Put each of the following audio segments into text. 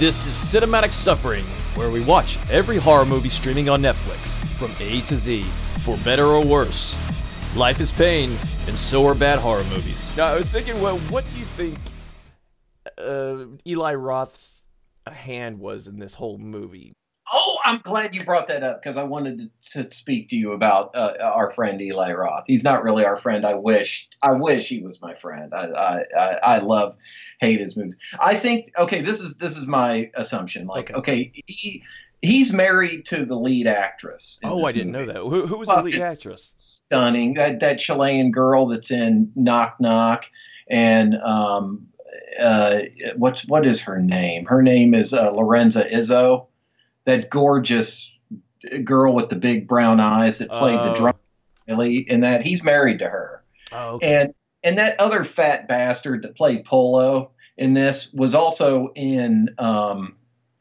This is Cinematic Suffering, where we watch every horror movie streaming on Netflix, from A to Z, for better or worse. Life is pain, and so are bad horror movies. Now, I was thinking, well, what do you think Eli Roth's hand was in this whole movie? Oh, I'm glad you brought that up, because I wanted to speak to you about our friend Eli Roth. He's not really our friend. I wish he was my friend. I hate his movies. I think, okay, this is my assumption. Like, okay, he's married to the lead actress. Oh, I didn't know that. Who was the lead actress? Stunning. That Chilean girl that's in Knock Knock and what is her name? Her name is Lorenza Izzo. That gorgeous girl with the big brown eyes that played the drunk Billy, and that he's married to her. Oh, okay. And that other fat bastard that played Polo in this was also in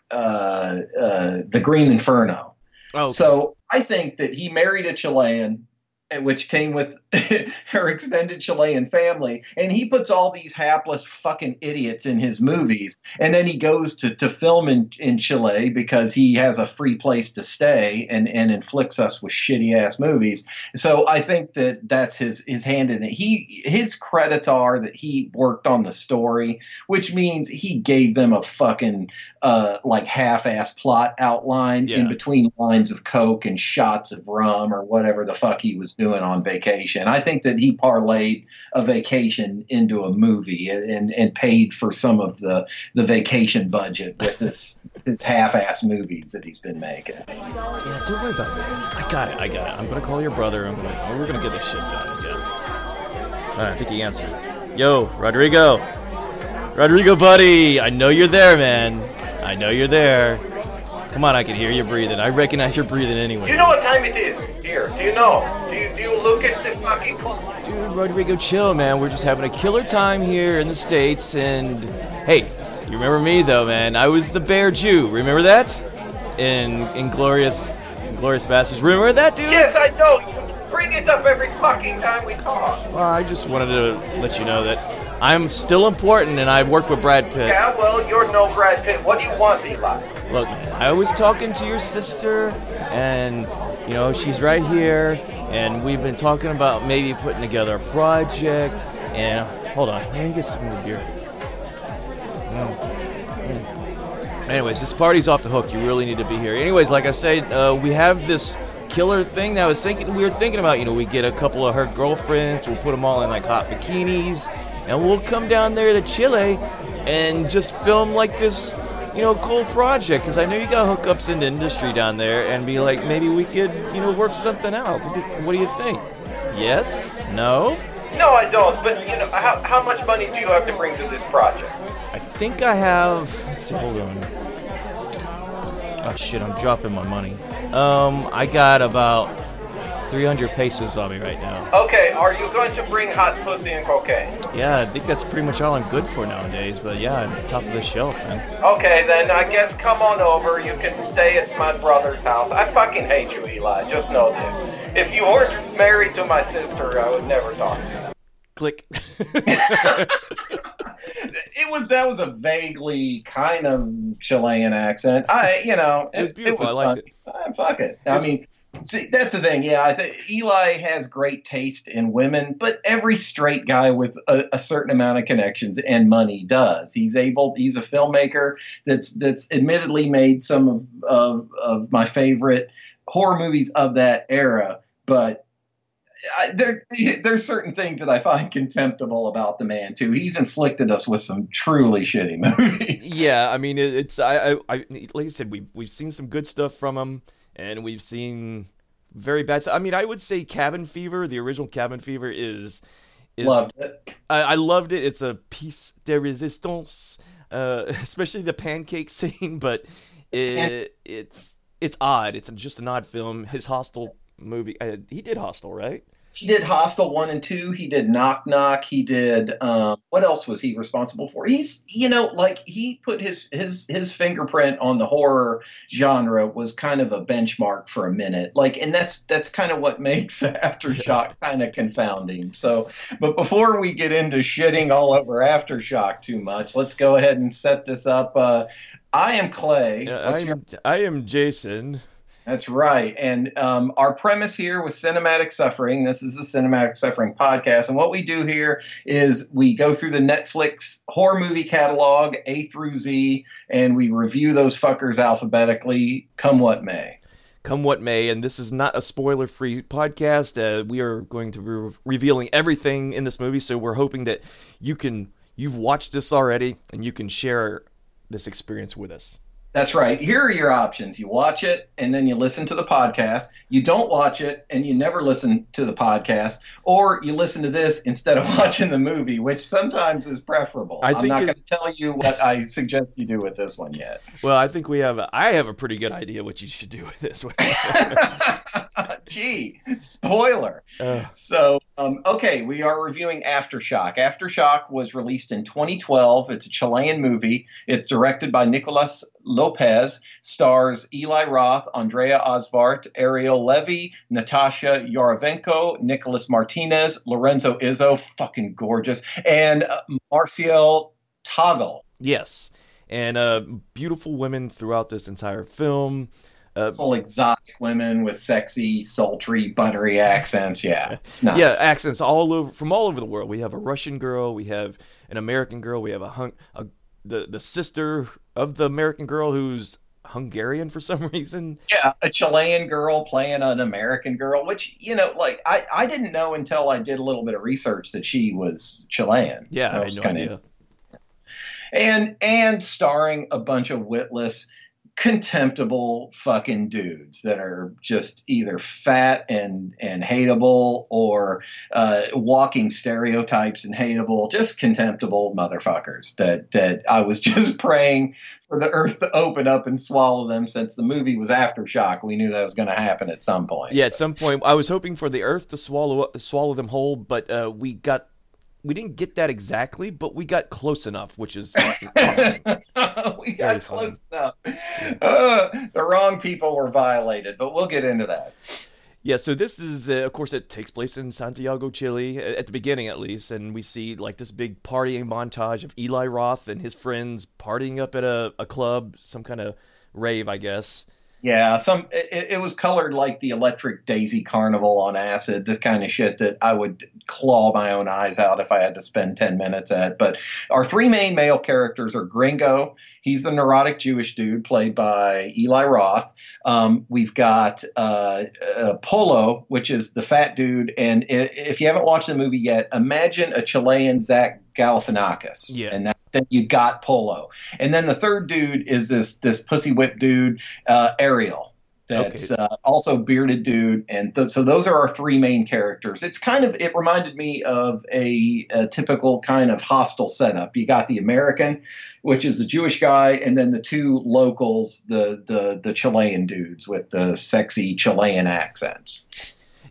The Green Inferno. Oh, okay. So I think that he married a Chilean, which came with her extended Chilean family. And he puts all these hapless fucking idiots in his movies. And then he goes to film in Chile because he has a free place to stay and inflicts us with shitty ass movies. So I think that that's his hand in it. His credits are that he worked on the story, which means he gave them a fucking like half-ass plot outline in between lines of coke and shots of rum or whatever the fuck he was doing on vacation. I think that he parlayed a vacation into a movie and paid for some of the vacation budget with his half-ass movies that he's been making. Yeah, don't worry about it. I got it. I'm gonna call your brother. We're gonna get this shit done again. I think he answered. Yo, Rodrigo, buddy. I know you're there, man. Come on, I can hear you breathing. I recognize your breathing anyway. You know what time it is here? Do you know? Do you look at the fucking clock? Dude, Rodrigo, chill, man. We're just having a killer time here in the States. And hey, you remember me, though, man. I was the bear Jew. Remember that? In Inglourious Basterds. Remember that, dude? Yes, I know. You bring it up every fucking time we talk. Well, I just wanted to let you know that I'm still important and I work with Brad Pitt. Yeah, well, you're no Brad Pitt. What do you want, Eli? Look, I was talking to your sister, and, you know, she's right here, and we've been talking about maybe putting together a project, and, hold on, let me get some more beer. Anyways, this party's off the hook. You really need to be here. Anyways, like I said, we have this killer thing that we were thinking about. You know, we get a couple of her girlfriends, we'll put them all in, like, hot bikinis, and we'll come down there to Chile and just film, like, this... you know, cool project, because I know you got hookups in the industry down there, and be like, maybe we could, you know, work something out. What do you think? Yes? No? No, I don't, but, you know, how much money do you have to bring to this project? I think I have, let's see, hold on. Oh, shit, I'm dropping my money. I got about 300 pesos on me right now. Okay, are you going to bring hot pussy and cocaine? Yeah, I think that's pretty much all I'm good for nowadays, but yeah, I'm top of the shelf, man. Okay, then I guess come on over. You can stay at my brother's house. I fucking hate you, Eli. Just know this. If you weren't married to my sister, I would never talk to you. Click. That was a vaguely kind of Chilean accent. It was beautiful. I liked it. Fuck it. See, that's the thing. Yeah, I think Eli has great taste in women, but every straight guy with a certain amount of connections and money does. He's a filmmaker that's admittedly made some of my favorite horror movies of that era, but. There's certain things that I find contemptible about the man too. He's inflicted us with some truly shitty movies. Yeah, I mean, it's like I said, we've seen some good stuff from him, and we've seen very bad stuff. I mean, I would say Cabin Fever, the original Cabin Fever, is loved it. I loved it. It's a piece de resistance, especially the pancake scene. But it's odd. It's just an odd film. His Hostel movie. He did Hostel, right? He did Hostel 1 and 2. He did Knock Knock. He did what else was he responsible for? He's, you know, like he put his fingerprint on the horror genre, was kind of a benchmark for a minute. Like, and that's kind of what makes Aftershock kind of confounding. So, but before we get into shitting all over Aftershock too much, let's go ahead and set this up. I am Clay. I am Jason. That's right. And our premise here was Cinematic Suffering. This is the Cinematic Suffering podcast. And what we do here is we go through the Netflix horror movie catalog, A through Z, and we review those fuckers alphabetically, come what may. Come what may. And this is not a spoiler-free podcast. We are going to be revealing everything in this movie. So we're hoping that you've watched this already and you can share this experience with us. That's right. Here are your options. You watch it, and then you listen to the podcast. You don't watch it, and you never listen to the podcast. Or you listen to this instead of watching the movie, which sometimes is preferable. I'm not going to tell you what I suggest you do with this one yet. Well, I think I have a pretty good idea what you should do with this one. Gee, spoiler. So, okay, we are reviewing Aftershock. Aftershock was released in 2012. It's a Chilean movie. It's directed by Nicolas Lopez, stars Eli Roth, Andrea Osvart, Ariel Levy, Natasha Yarovenko, Nicholas Martinez, Lorenza Izzo, fucking gorgeous, and Marcel Toggle. Yes, and beautiful women throughout this entire film. Full exotic women with sexy, sultry, buttery accents. Yeah, it's nice. Yeah, accents from all over the world. We have a Russian girl. We have an American girl. We have the sister of the American girl who's Hungarian for some reason. Yeah, a Chilean girl playing an American girl, which, you know, like I didn't know until I did a little bit of research that she was Chilean. Yeah, I had no idea. And starring a bunch of witless, contemptible fucking dudes that are just either fat and hateable or walking stereotypes and hateable, just contemptible motherfuckers that I was just praying for the earth to open up and swallow them. Since the movie was Aftershock, we knew that was going to happen at some point. Yeah, at some point. I was hoping for the earth to swallow them whole, but we didn't get that exactly, but we got close enough, which is fun. We got close enough. The wrong people were violated, but we'll get into that. Yeah, so this is, of course, it takes place in Santiago, Chile, at the beginning at least, and we see like this big partying montage of Eli Roth and his friends partying up at a club, some kind of rave, I guess. Yeah, it was colored like the Electric Daisy Carnival on acid, this kind of shit that I would claw my own eyes out if I had to spend 10 minutes at. But our three main male characters are Gringo. He's the neurotic Jewish dude played by Eli Roth. We've got Polo, which is the fat dude. And if you haven't watched the movie yet, imagine a Chilean Zach Galifianakis. Yeah. And then you got Polo. And then the third dude is this pussy whip dude, Ariel, that's okay. Also bearded dude. And so those are our three main characters. It's kind of, it reminded me of a typical kind of Hostel setup. You got the American, which is the Jewish guy, and then the two locals, the Chilean dudes with the sexy Chilean accents.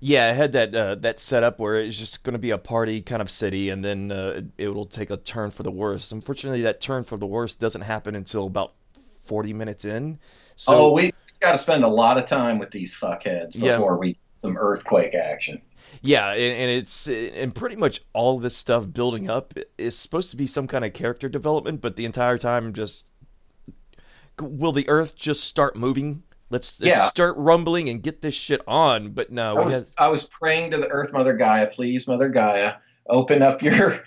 Yeah, I had that setup where it's just going to be a party kind of city, and then it will take a turn for the worst. Unfortunately, that turn for the worst doesn't happen until about 40 minutes in. So, we've got to spend a lot of time with these fuckheads before we get some earthquake action. Yeah, and pretty much all this stuff building up is supposed to be some kind of character development, but the entire time just, will the earth just start moving? Let's start rumbling and get this shit on. But no, I was praying to the Earth Mother Gaia, please, Mother Gaia, open up your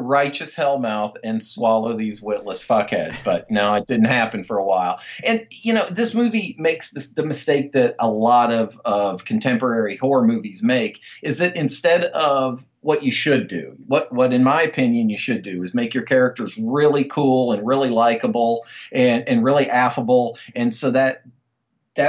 righteous hell mouth and swallow these witless fuckheads. But no, it didn't happen for a while. And you know, this movie makes the mistake that a lot of contemporary horror movies make, is that instead of what you should do, what in my opinion you should do, is make your characters really cool and really likable and really affable, and so that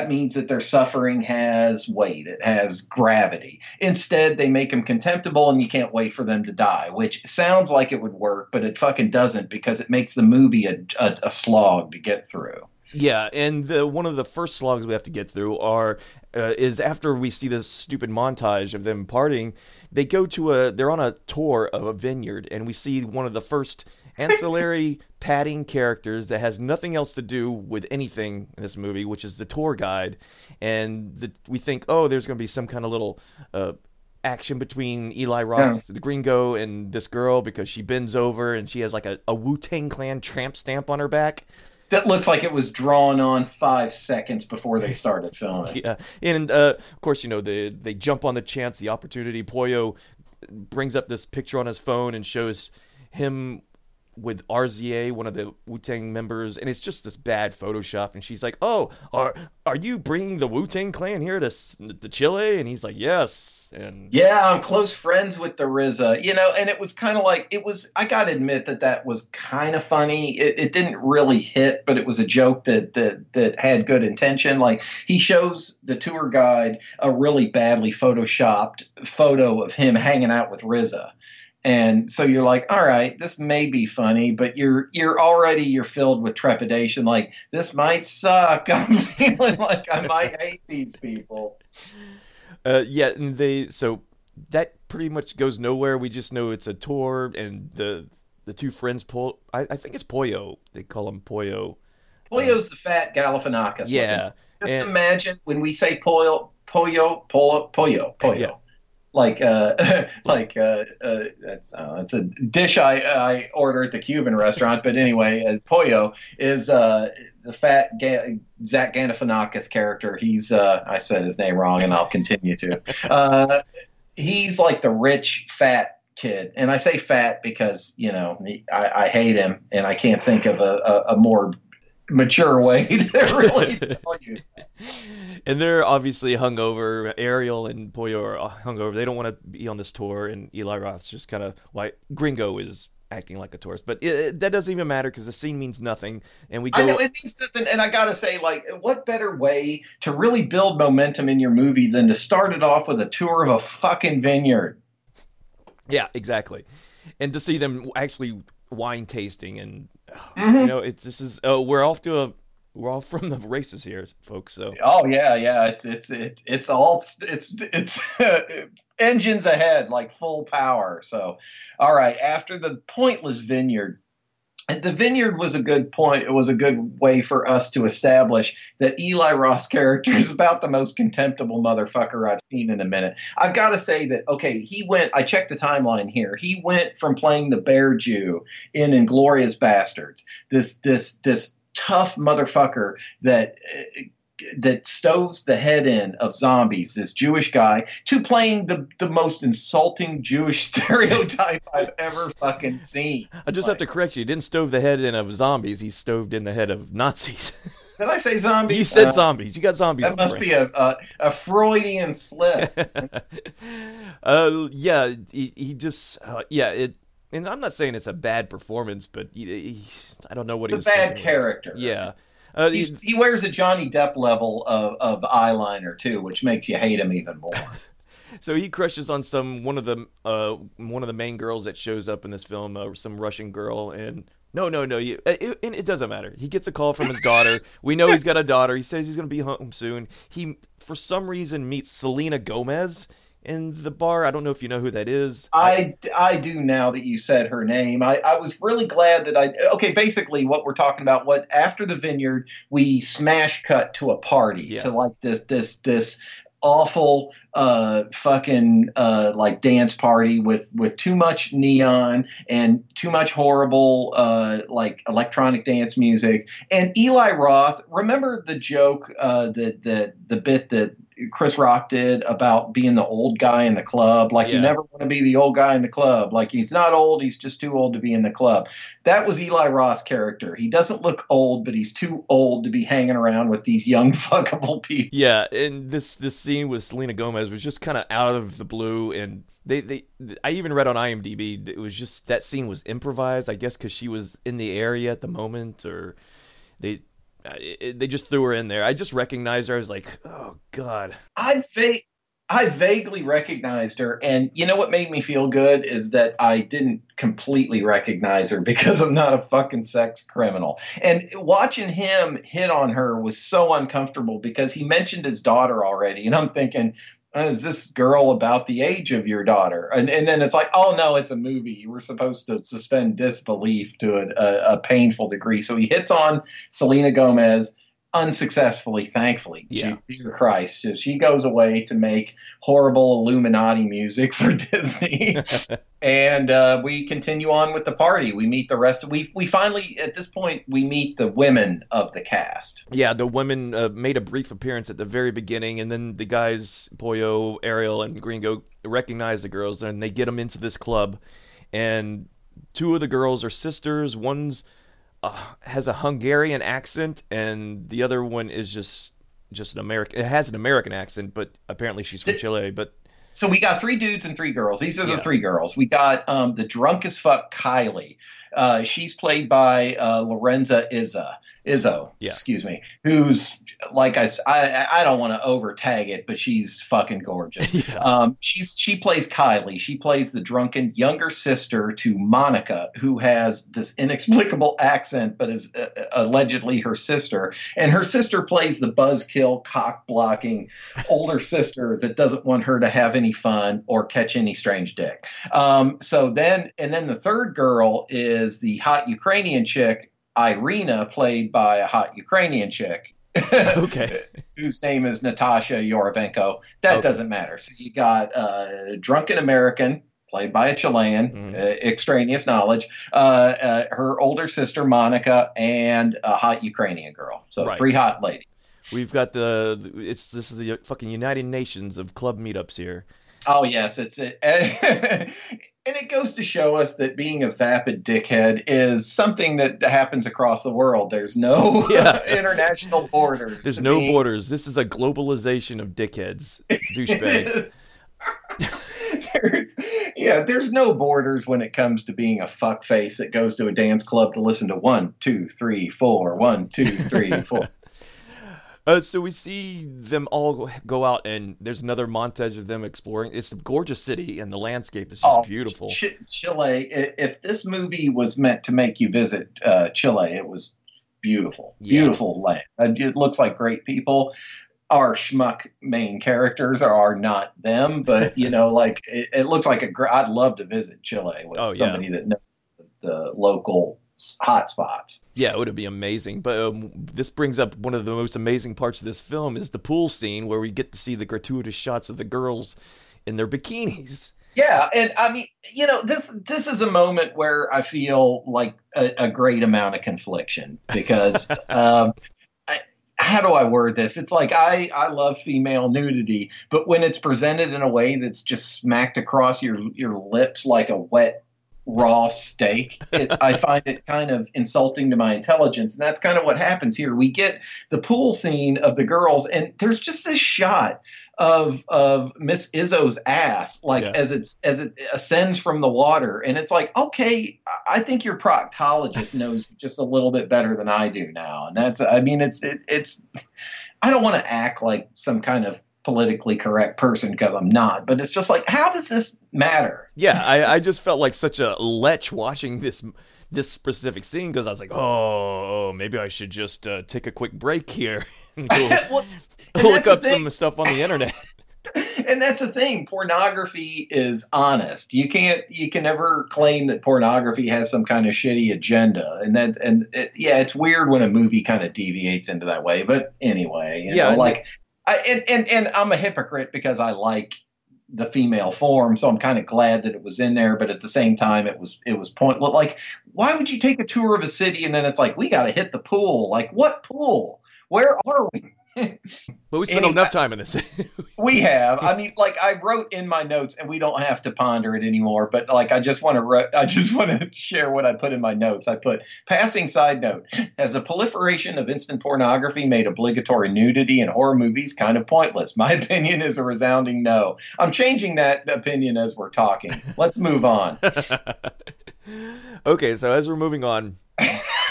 means that their suffering has weight. It has gravity. Instead, they make them contemptible and you can't wait for them to die, which sounds like it would work, but it fucking doesn't, because it makes the movie a slog to get through. Yeah, and one of the first slogs we have to get through is after we see this stupid montage of them partying, they go to they're on a tour of a vineyard, and we see one of the first ancillary padding characters that has nothing else to do with anything in this movie, which is the tour guide. And we think, oh, there's going to be some kind of little action between Eli Roth, the gringo, and this girl, because she bends over and she has like a Wu-Tang Clan tramp stamp on her back. That looks like it was drawn on 5 seconds before they started filming. Yeah, and of course, you know, they jump on the chance, the opportunity. Poyo brings up this picture on his phone and shows him with RZA, one of the Wu-Tang members, and it's just this bad Photoshop. And she's like, "Oh, are you bringing the Wu-Tang Clan here to Chile?" And he's like, "Yes." And yeah, I'm close friends with the RZA, you know. And it was kind of like I gotta admit that was kind of funny. It didn't really hit, but it was a joke that had good intention. Like, he shows the tour guide a really badly photoshopped photo of him hanging out with RZA. And so you're like, all right, this may be funny, but you're already filled with trepidation. Like, this might suck. I'm feeling like I might hate these people. So that pretty much goes nowhere. We just know it's a tour, and the two friends pull. I think it's Poyo. They call him Poyo. Poyo's the fat Galifianakis. Yeah. Just imagine when we say Poyo. Yeah. It's a dish I order at the Cuban restaurant. But anyway, Poyo is the fat Zach Galifianakis character. He's I said his name wrong, and I'll continue to. He's like the rich fat kid, and I say fat because, you know, I hate him, and I can't think of a more mature way to really tell you that. And they're obviously hungover. Ariel and Poyo are hungover. They don't want to be on this tour, and Eli Roth's just kind of like, Gringo is acting like a tourist. But that doesn't even matter, because the scene means nothing. And I know it means nothing. And I got to say, like, what better way to really build momentum in your movie than to start it off with a tour of a fucking vineyard? Yeah, exactly. And to see them actually wine tasting and, mm-hmm. you know, we're all from the races here, folks. So. Oh yeah, it's all engines ahead, like full power. So, all right, after the pointless vineyard, the vineyard was a good point. It was a good way for us to establish that Eli Roth's character is about the most contemptible motherfucker I've seen in a minute. I've got to say that, okay, I checked the timeline here. He went from playing the bear Jew in Inglourious Basterds, this tough motherfucker that stoves the head in of zombies, this Jewish guy, to playing the most insulting Jewish stereotype I've ever fucking seen. I just have to correct you. He didn't stove the head in of zombies. He stoved in the head of Nazis. Did I say zombies? You said zombies. You got zombies. That must be a Freudian slip. And I'm not saying it's a bad performance, but I don't know what he was saying. It's a bad character. Yeah. He wears a Johnny Depp level of eyeliner, too, which makes you hate him even more. So he crushes on one of the main girls that shows up in this film, some Russian girl, and it doesn't matter. He gets a call from his daughter. We know he's got a daughter. He says he's going to be home soon. He, for some reason, meets Selena Gomez in the bar. I don't know if you know who that is. I do now that you said her name. I was really glad that basically what we're talking about, what after the vineyard, we smash cut to a party, to like this awful fucking like dance party with too much neon and too much horrible like electronic dance music. And Eli Roth, remember the joke, the bit that Chris Rock did about being the old guy in the club? Like, you never want to be the old guy in the club. Like, he's not old. He's just too old to be in the club. That was Eli Roth's character. He doesn't look old, but he's too old to be hanging around with these young fuckable people. Yeah. And this scene with Selena Gomez was just kind of out of the blue. And I even read on IMDb, it was just, that scene was improvised, I guess, cause she was in the area at the moment, or they just threw her in there. I just recognized her. I was like, oh God. I think I vaguely recognized her, and you know what made me feel good is that I didn't completely recognize her because I'm not a fucking sex criminal. And watching him hit on her was so uncomfortable because he mentioned his daughter already, and I'm thinking, is this girl about the age of your daughter? And then it's like, oh no, it's a movie. You were supposed to suspend disbelief to a painful degree. So he hits on Selena Gomez. Unsuccessfully, thankfully. Yeah. Dear Christ. So she goes away to make horrible Illuminati music for Disney. And we continue on with the party. We meet the rest. We finally, at this point, we meet the women of the cast. Yeah, the women made a brief appearance at the very beginning, and then the guys, Pollo, Ariel, and Gringo, recognize the girls, and they get them into this club. And two of the girls are sisters. One's has a Hungarian accent, and the other one is just an American. It has an American accent, but apparently she's from Chile. But so we got three dudes and three girls. These are the three girls. We got the drunk as fuck Kylie. She's played by Lorenza Izzo. Yeah. Excuse me. Who's like I don't want to over tag it, but she's fucking gorgeous. Yeah. She plays Kylie. She plays the drunken younger sister to Monica, who has this inexplicable accent, but is allegedly her sister. And her sister plays the buzzkill, cock blocking older sister that doesn't want her to have any fun or catch any strange dick. So then the third girl is the hot Ukrainian chick, Irina, played by a hot Ukrainian chick. Okay. Whose name is Natasha Yarovenko. That doesn't matter. So you got a drunken American, played by a Chilean, extraneous knowledge, her older sister, Monica, and a hot Ukrainian girl. So three hot ladies. We've got this is the fucking United Nations of club meetups here. Oh, yes. And it goes to show us that being a vapid dickhead is something that happens across the world. There's no international borders. There's no borders. This is a globalization of dickheads, douchebags. There's no borders when it comes to being a fuckface that goes to a dance club to listen to 1, 2, 3, 4, 1, 2, 3, 4. So we see them all go out, and there's another montage of them exploring. It's a gorgeous city, and the landscape is just beautiful. Chile, if this movie was meant to make you visit Chile, it was beautiful. Yeah. Beautiful land. It looks like great people. Our schmuck main characters are not them, but, you know, like, it looks like I'd love to visit Chile with somebody that knows the local hot spots. Yeah, it would be amazing. But this brings up one of the most amazing parts of this film is the pool scene where we get to see the gratuitous shots of the girls in their bikinis. Yeah, and I mean, you know, this is a moment where I feel like a great amount of confliction because how do I word this? It's like I love female nudity, but when it's presented in a way that's just smacked across your lips like a wet raw steak, I find it kind of insulting to my intelligence, and that's kind of what happens here. We get the pool scene of the girls, and there's just this shot of Miss Izzo's ass, like as it ascends from the water, and it's like, okay, I think your proctologist knows just a little bit better than I do now, and that's, I mean, it's. I don't want to act like some kind of politically correct person because I'm not, but it's just like, how does this matter? Yeah, I just felt like such a lech watching this specific scene because I was like, oh, maybe I should just take a quick break here and look up some stuff on the internet. And that's the thing. Pornography is honest. You can never claim that pornography has some kind of shitty agenda. It's weird when a movie kind of deviates into that way. But anyway, and I'm a hypocrite because I like the female form, so I'm kind of glad that it was in there. But at the same time, it was pointless. Like, why would you take a tour of a city and then it's like, we got to hit the pool? Like, what pool? Where are we? But we spent enough time in this. We have. I mean, like I wrote in my notes, and we don't have to ponder it anymore. But like, I just want to share what I put in my notes. I put, passing side note: as a proliferation of instant pornography made obligatory nudity in horror movies kind of pointless? My opinion is a resounding no. I'm changing that opinion as we're talking. Let's move on. Okay, so as we're moving on.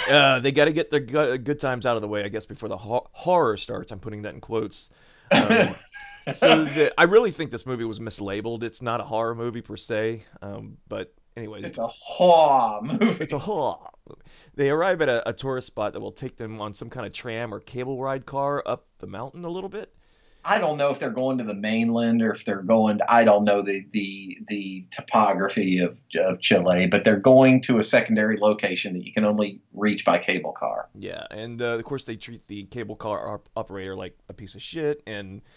They got to get their good times out of the way, I guess, before the horror starts. I'm putting that in quotes. So I really think this movie was mislabeled. It's not a horror movie per se, but anyways, it's a horror movie. It's a horror movie. They arrive at a tourist spot that will take them on some kind of tram or cable ride car up the mountain a little bit. I don't know if they're going to the mainland or if they're going – I don't know the topography of Chile, but they're going to a secondary location that you can only reach by cable car. Yeah, and of course they treat the cable car operator like a piece of shit, and –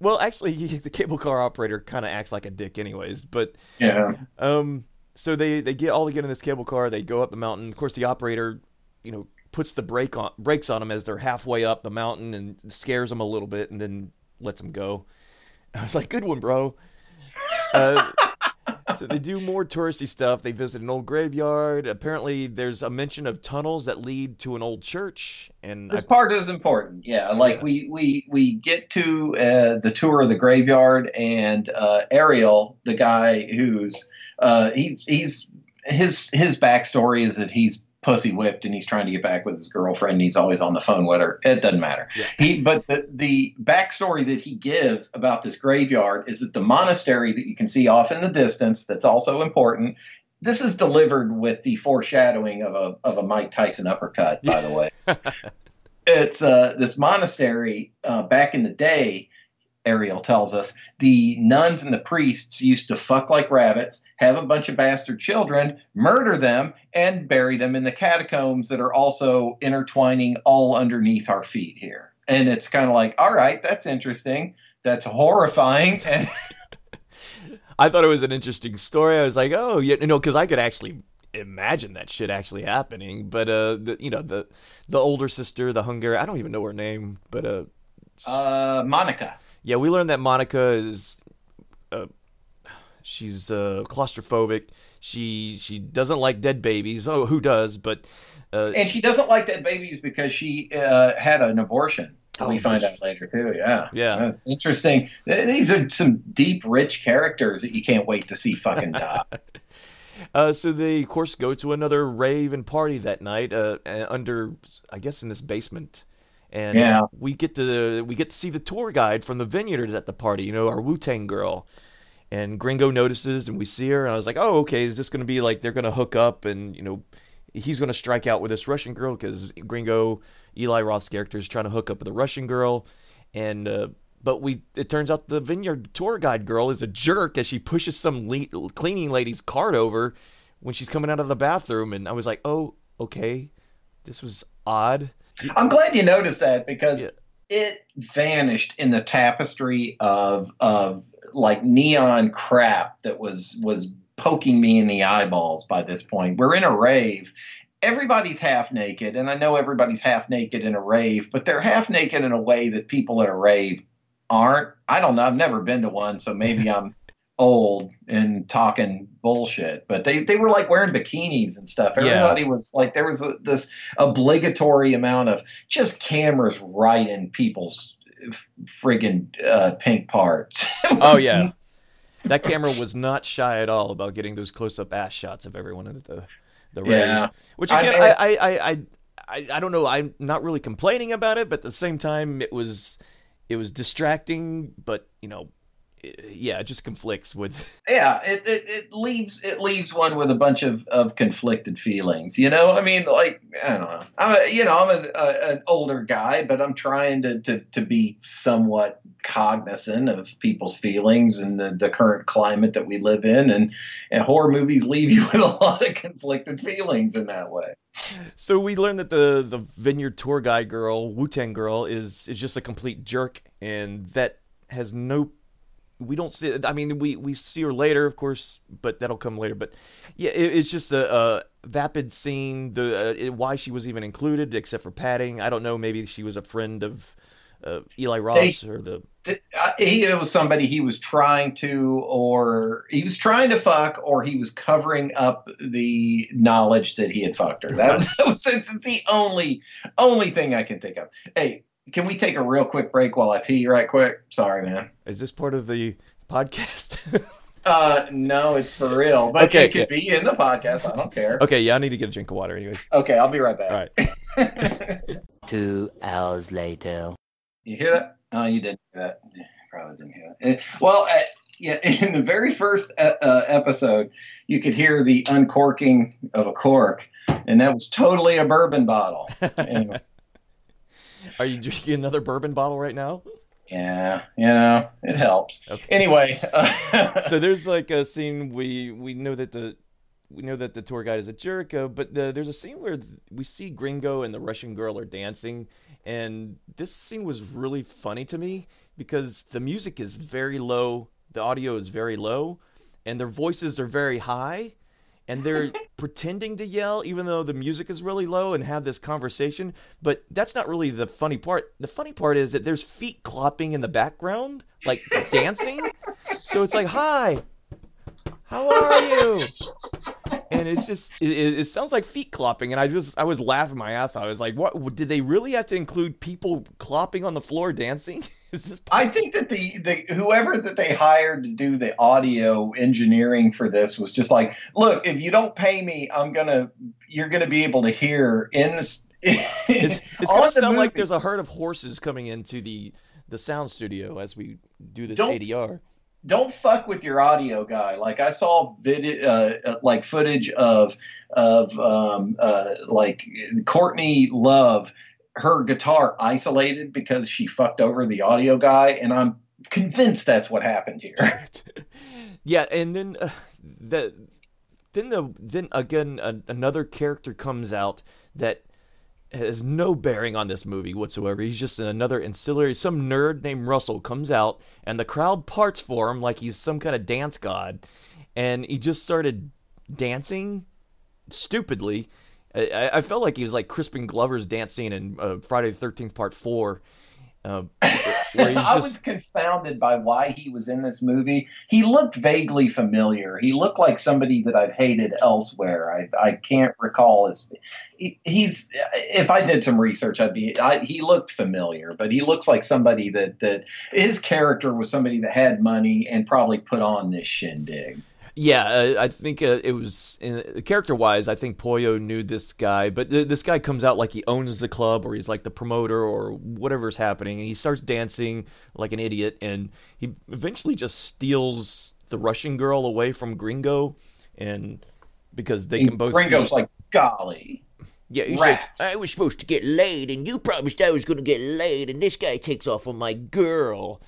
well, actually the cable car operator kind of acts like a dick anyways, but – yeah. So they get in this cable car. They go up the mountain. Of course the operator, you know, puts the brakes on them as they're halfway up the mountain and scares them a little bit and then lets them go. I was like, good one, bro. So they do more touristy stuff. They visit an old graveyard. Apparently there's a mention of tunnels that lead to an old church. And this part is important. Yeah. Like we get to the tour of the graveyard, and Ariel, the guy who's his backstory is that he's pussy whipped and he's trying to get back with his girlfriend and he's always on the phone with her. It doesn't matter. Yeah. But the backstory that he gives about this graveyard is that the monastery that you can see off in the distance, that's also important. This is delivered with the foreshadowing of a Mike Tyson uppercut, by the way. It's this monastery back in the day, Ariel tells us, the nuns and the priests used to fuck like rabbits, have a bunch of bastard children, murder them, and bury them in the catacombs that are also intertwining all underneath our feet here. And it's kind of like, all right, that's interesting. That's horrifying. And I thought it was an interesting story. I was like, oh, you know, because I could actually imagine that shit actually happening. But, the older sister, the Hungarian, I don't even know her name, but Monica. Yeah, we learned that Monica is, she's claustrophobic. She doesn't like dead babies. Oh, who does? But and she doesn't like dead babies because she had an abortion. We find out later too. Yeah. Interesting. These are some deep, rich characters that you can't wait to see fucking die. So they, of course, go to another rave and party that night. In this basement. And we get to see the tour guide from the Vineyards at the party, you know, our Wu-Tang girl. And Gringo notices and we see her. And I was like, oh, okay, is this going to be like they're going to hook up and, you know, he's going to strike out with this Russian girl because Gringo, Eli Roth's character, is trying to hook up with a Russian girl. And but it turns out the Vineyard tour guide girl is a jerk as she pushes some cleaning lady's cart over when she's coming out of the bathroom. And I was like, oh, okay, this was odd. I'm glad you noticed that because it vanished in the tapestry of like neon crap that was poking me in the eyeballs by this point. We're in a rave. Everybody's half naked, and I know everybody's half naked in a rave, but they're half naked in a way that people at a rave aren't. I don't know. I've never been to one, so maybe I'm old and talking bullshit, but they were like wearing bikinis and stuff. Everybody was like, there was this obligatory amount of just cameras right in people's friggin' pink parts. Oh yeah, that camera was not shy at all about getting those close-up ass shots of everyone at the rave. Yeah. Which again, I don't know. I'm not really complaining about it, but at the same time, it was distracting. But you know. Yeah, it just conflicts with. Yeah, it leaves one with a bunch of conflicted feelings. You know, I mean, like I don't know. I'm an older guy, but I'm trying to be somewhat cognizant of people's feelings and the current climate that we live in, and horror movies leave you with a lot of conflicted feelings in that way. So we learned that the Vineyard tour guide girl, Wu-Tang girl, is just a complete jerk, and that has no. We don't see it. I mean, we see her later, of course, but that'll come later. But yeah, it's just a vapid scene. Why she was even included, except for padding, I don't know. Maybe she was a friend of Eli Roth or the. It was somebody he was trying to fuck, or he was covering up the knowledge that he had fucked her. It's the only thing I can think of. Hey. Can we take a real quick break while I pee right quick? Sorry, man. Is this part of the podcast? No, it's for real. But okay, it could be in the podcast. I don't care. Okay, yeah, I need to get a drink of water anyways. Okay, I'll be right back. All right. 2 hours later. You hear that? Oh, you didn't hear that. probably didn't hear that. Well, yeah, in the very first episode, you could hear the uncorking of a cork, and that was totally a bourbon bottle. Anyway. Are you drinking another bourbon bottle right now? Yeah, you know, it helps. Okay. Anyway, so there's like a scene we know that the tour guide is a jerk, but there's a scene where we see Gringo and the Russian girl are dancing, and this scene was really funny to me because the music is very low, the audio is very low, and their voices are very high, and they're pretending to yell even though the music is really low and have this conversation. But that's not really the funny part. The funny part is that there's feet clopping in the background, like dancing. So it's like, hi, how are you? And it's just, it sounds like feet clopping. And I was laughing my ass off. I was like, what, did they really have to include people clopping on the floor dancing? I think that the whoever that they hired to do the audio engineering for this was just like, look, if you don't pay me, you're going to be able to hear in this. It's going to sound movie. Like there's a herd of horses coming into the sound studio as we do this ADR. Don't fuck with your audio guy. Like I saw video, like footage of like Courtney Love, her guitar isolated because she fucked over the audio guy, and I'm convinced that's what happened here. Yeah, and then another character comes out that has no bearing on this movie whatsoever. He's just another ancillary. Some nerd named Russell comes out, and the crowd parts for him like he's some kind of dance god, and he just started dancing stupidly. I felt like he was like Crispin Glover's dance scene in Friday the 13th Part 4. Where he's I was confounded by why he was in this movie. He looked vaguely familiar. He looked like somebody that I've hated elsewhere. I can't recall his. He's if I did some research, he looked familiar, but he looks like somebody that his character was somebody that had money and probably put on this shindig. Yeah, I think it was character-wise. I think Pollo knew this guy, but this guy comes out like he owns the club, or he's like the promoter, or whatever's happening, and he starts dancing like an idiot, and he eventually just steals the Russian girl away from Gringo, and because they can both. Gringo's like, golly. Yeah, he's like, I was supposed to get laid, and you promised I was going to get laid, and this guy takes off on my girl.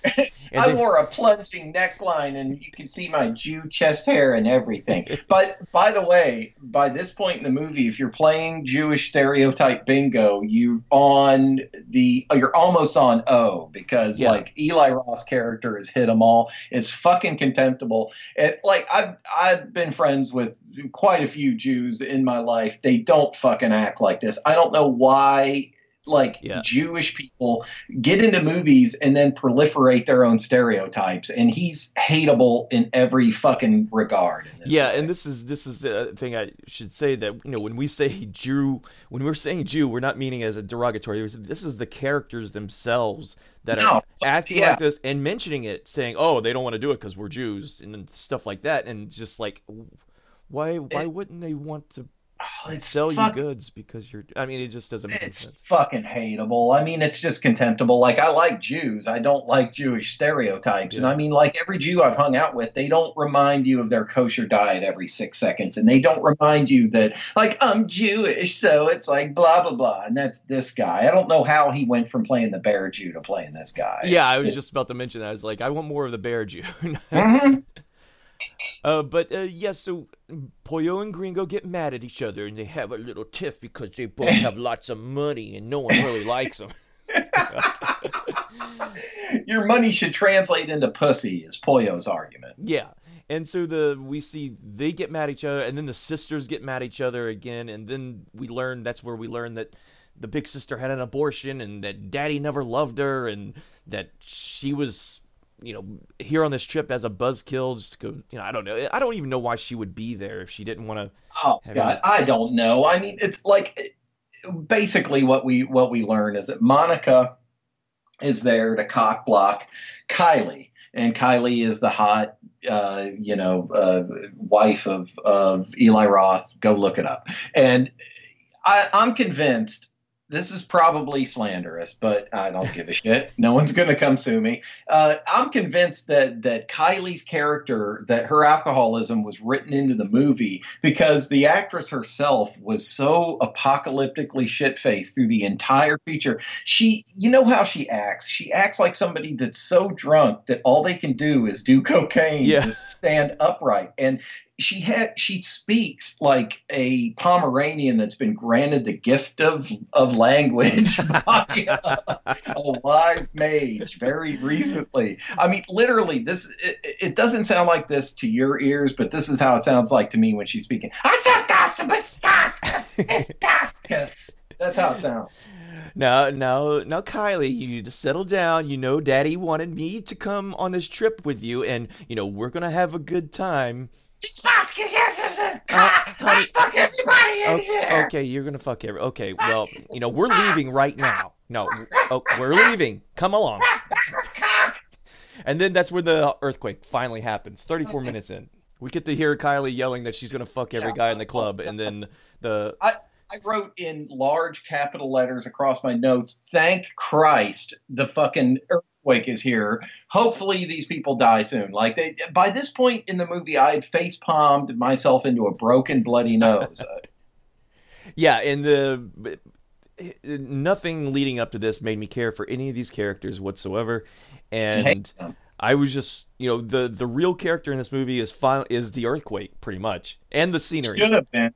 I wore a plunging neckline, and you could see my Jew chest hair and everything. But, by the way, by this point in the movie, if you're playing Jewish stereotype bingo, you're almost on O, because, like, Eli Roth's character has hit them all. It's fucking contemptible. It, like, I've been friends with quite a few Jews in my life. They don't fucking act like this. I don't know why Jewish people get into movies and then proliferate their own stereotypes, and he's hateable in every fucking regard in this way. And this is a thing I should say, that when we say Jew, when we're saying Jew, we're not meaning it as a derogatory. This is the characters themselves that are acting like this and mentioning it, saying, oh, they don't want to do it because we're Jews and stuff like that, and just like why wouldn't they want to sell you goods because you're. I mean, it just doesn't make sense. It's fucking hateable. I mean, it's just contemptible. Like, I like Jews. I don't like Jewish stereotypes. Yeah. And I mean, like every Jew I've hung out with, they don't remind you of their kosher diet every 6 seconds, and they don't remind you that, like, I'm Jewish, so it's like blah blah blah. And that's this guy. I don't know how he went from playing the bear Jew to playing this guy. Yeah, I was just about to mention that. I was like, I want more of the bear Jew. Mm-hmm. So Pollo and Gringo get mad at each other, and they have a little tiff because they both have lots of money and no one really likes them. Your money should translate into pussy is Pollo's argument. Yeah. And so we see they get mad at each other, and then the sisters get mad at each other again. And then that's where we learn that the big sister had an abortion, and that daddy never loved her, and that she was here on this trip as a buzzkill, just to go, I don't know. I don't even know why she would be there if she didn't want to. Oh God, I don't know. I mean, it's like basically what we learn is that Monica is there to cock block Kylie, and Kylie is the hot, wife of Eli Roth. Go look it up. And I'm convinced This is probably slanderous, but I don't give a shit. No one's going to come sue me. I'm convinced that Kylie's character, that her alcoholism was written into the movie because the actress herself was so apocalyptically shit-faced through the entire feature. You know how she acts. She acts like somebody that's so drunk that all they can do is do cocaine and stand upright. And she speaks like a Pomeranian that's been granted the gift of language by a wise mage very recently. I mean, literally, it doesn't sound like this to your ears, but this is how it sounds like to me when she's speaking. That's how it sounds. No, Kylie, you need to settle down. You know, Daddy wanted me to come on this trip with you, and, you know, we're going to have a good time. Just fucking fuck everybody in here. Okay, you're gonna fuck everybody. Okay, well, you know, we're leaving right now. No, we're leaving. Come along. And then that's where the earthquake finally happens. 34 minutes in, we get to hear Kylie yelling that she's gonna fuck every guy in the club, and then I wrote in large capital letters across my notes, thank Christ the fucking earthquake is here. Hopefully these people die soon. Like, by this point in the movie, I had facepalmed myself into a broken, bloody nose. Yeah, and nothing leading up to this made me care for any of these characters whatsoever. And I was just, you know, the real character in this movie is the earthquake, pretty much, and the scenery.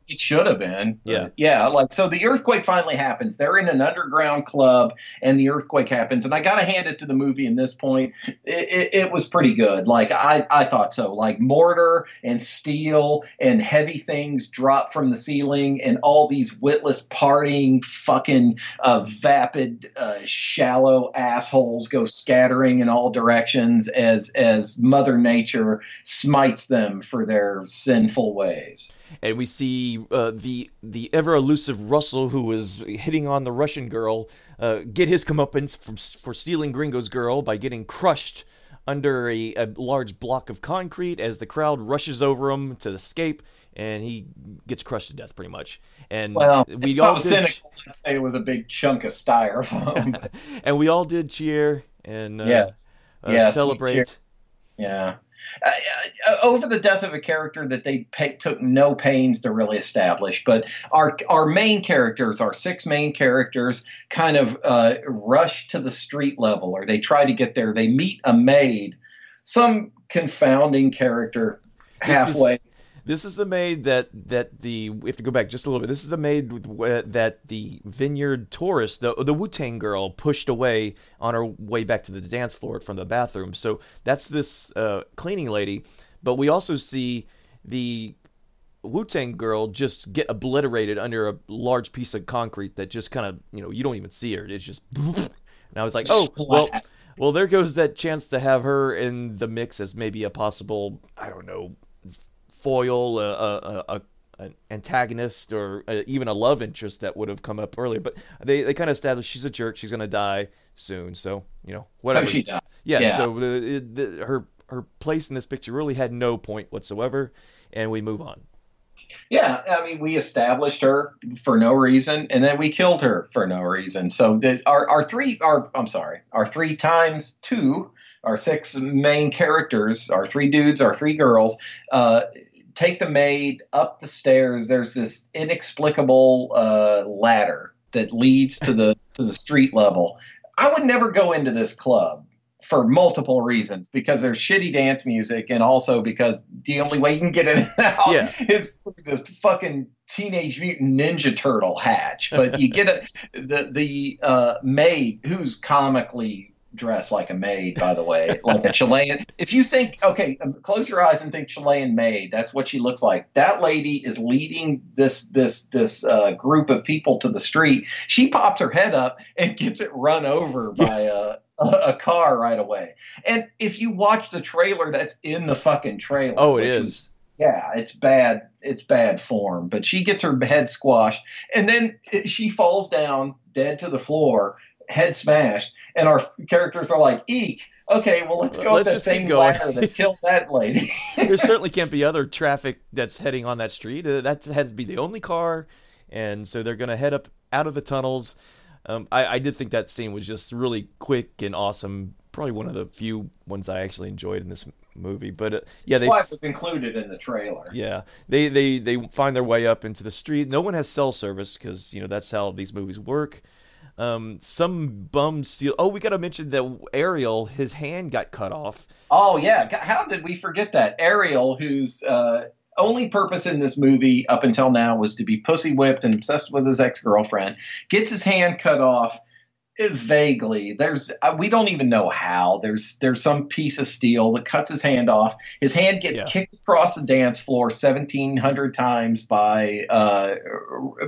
It should have been. Yeah. Like, so the earthquake finally happens. They're in an underground club, and the earthquake happens. And I gotta hand it to the movie in this point. It was pretty good. Like, I thought so. Like, mortar and steel and heavy things drop from the ceiling, and all these witless partying fucking vapid, shallow assholes go scattering in all directions as Mother Nature smites them for their sinful ways. And we see the ever elusive Russell, who was hitting on the Russian girl, get his comeuppance for stealing Gringo's girl by getting crushed under a large block of concrete as the crowd rushes over him to escape, and he gets crushed to death pretty much. And cynical, I'd say it was a big chunk of styrofoam. And we all did cheer and celebrate. Yeah. Over the death of a character that they took no pains to really establish. But our six main characters kind of rush to the street level, or they try to get there. They meet a maid, some confounding character halfway. This is the maid we have to go back just a little bit. This is the maid that the vineyard tourist, the Wu-Tang girl, pushed away on her way back to the dance floor from the bathroom. So that's this cleaning lady. But we also see the Wu-Tang girl just get obliterated under a large piece of concrete that just kind of, you know, you don't even see her. It's just, and I was like, oh, well, there goes that chance to have her in the mix as maybe a possible, I don't know, foil, an antagonist, or even a love interest that would have come up earlier. But they kind of established she's a jerk. She's going to die soon. So, you know, whatever. So she died. Yeah. So her place in this picture really had no point whatsoever. And we move on. Yeah, I mean, we established her for no reason, and then we killed her for no reason. So our three times two, our six main characters, our three dudes, our three girls, take the maid up the stairs. There's this inexplicable ladder that leads to the street level. I would never go into this club for multiple reasons, because there's shitty dance music, and also because the only way you can get in and out is this fucking Teenage Mutant Ninja Turtle hatch. But you get the maid, who's comically dressed like a maid, by the way, like a Chilean. If you think, okay, close your eyes and think Chilean maid, that's what she looks like. That lady is leading this group of people to the street. She pops her head up and gets it run over by a car right away. And if you watch the trailer, that's in the fucking trailer. Oh, it is. Yeah, it's bad. It's bad form. But she gets her head squashed, and then she falls down dead to the floor, head smashed, and our characters are like, eek, okay, well, let's go with that same ladder that killed that lady. There certainly can't be other traffic that's heading on that street. That had to be the only car, and so they're going to head up out of the tunnels. I did think that scene was just really quick and awesome. Probably one of the few ones I actually enjoyed in this movie. But yeah, his wife was included in the trailer. Yeah, they find their way up into the street. No one has cell service because, you know, that's how these movies work. Some bum steal. Oh, we got to mention that Ariel, his hand got cut off. Oh yeah, how did we forget that? Ariel, whose only purpose in this movie up until now was to be pussy whipped and obsessed with his ex-girlfriend, gets his hand cut off. Vaguely, we don't even know how. There's some piece of steel that cuts his hand off. His hand gets kicked across the dance floor 1,700 times by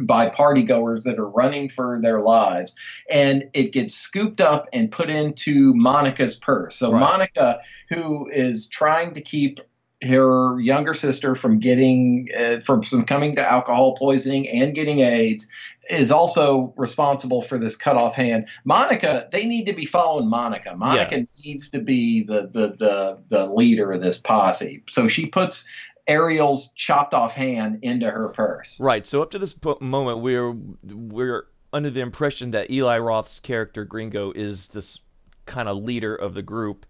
partygoers that are running for their lives, and it gets scooped up and put into Monica's purse. So right. Monica, who is trying to keep her younger sister from coming to alcohol poisoning and getting AIDS, is also responsible for this cut off hand. Monica, they need to be following Monica. Monica needs to be the leader of this posse. So she puts Ariel's chopped off hand into her purse. Right. So up to this moment, we're under the impression that Eli Roth's character Gringo is this kind of leader of the group,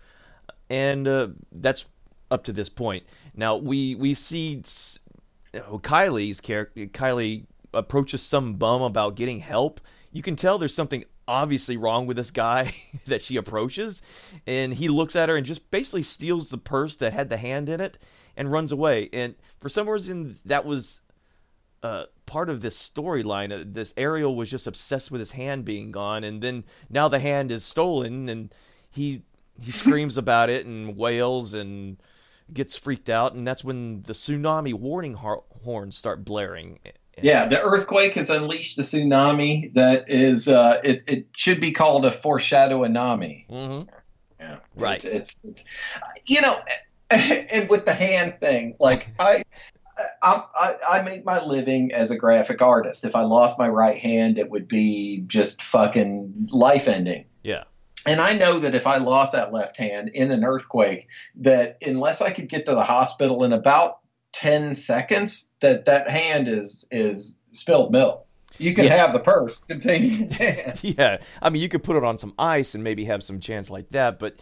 and that's up to this point. Now we see Kylie's character. Kylie approaches some bum about getting help. You can tell there's something obviously wrong with this guy that she approaches, and he looks at her and just basically steals the purse that had the hand in it and runs away. And for some reason, that was part of this storyline. This Ariel was just obsessed with his hand being gone, and then now the hand is stolen, and he screams about it and wails and gets freaked out, and that's when the tsunami warning horns start blaring. Yeah, the earthquake has unleashed the tsunami that is, it should be called a foreshadowinami. Mm-hmm. Yeah, right. It's you know, and with the hand thing, like I make my living as a graphic artist. If I lost my right hand, it would be just fucking life ending. Yeah. And I know that if I lost that left hand in an earthquake, that unless I could get to the hospital in about 10 seconds, that hand is spilled milk. You can have the purse containing the hand. Yeah. I mean, you could put it on some ice and maybe have some chance like that, but...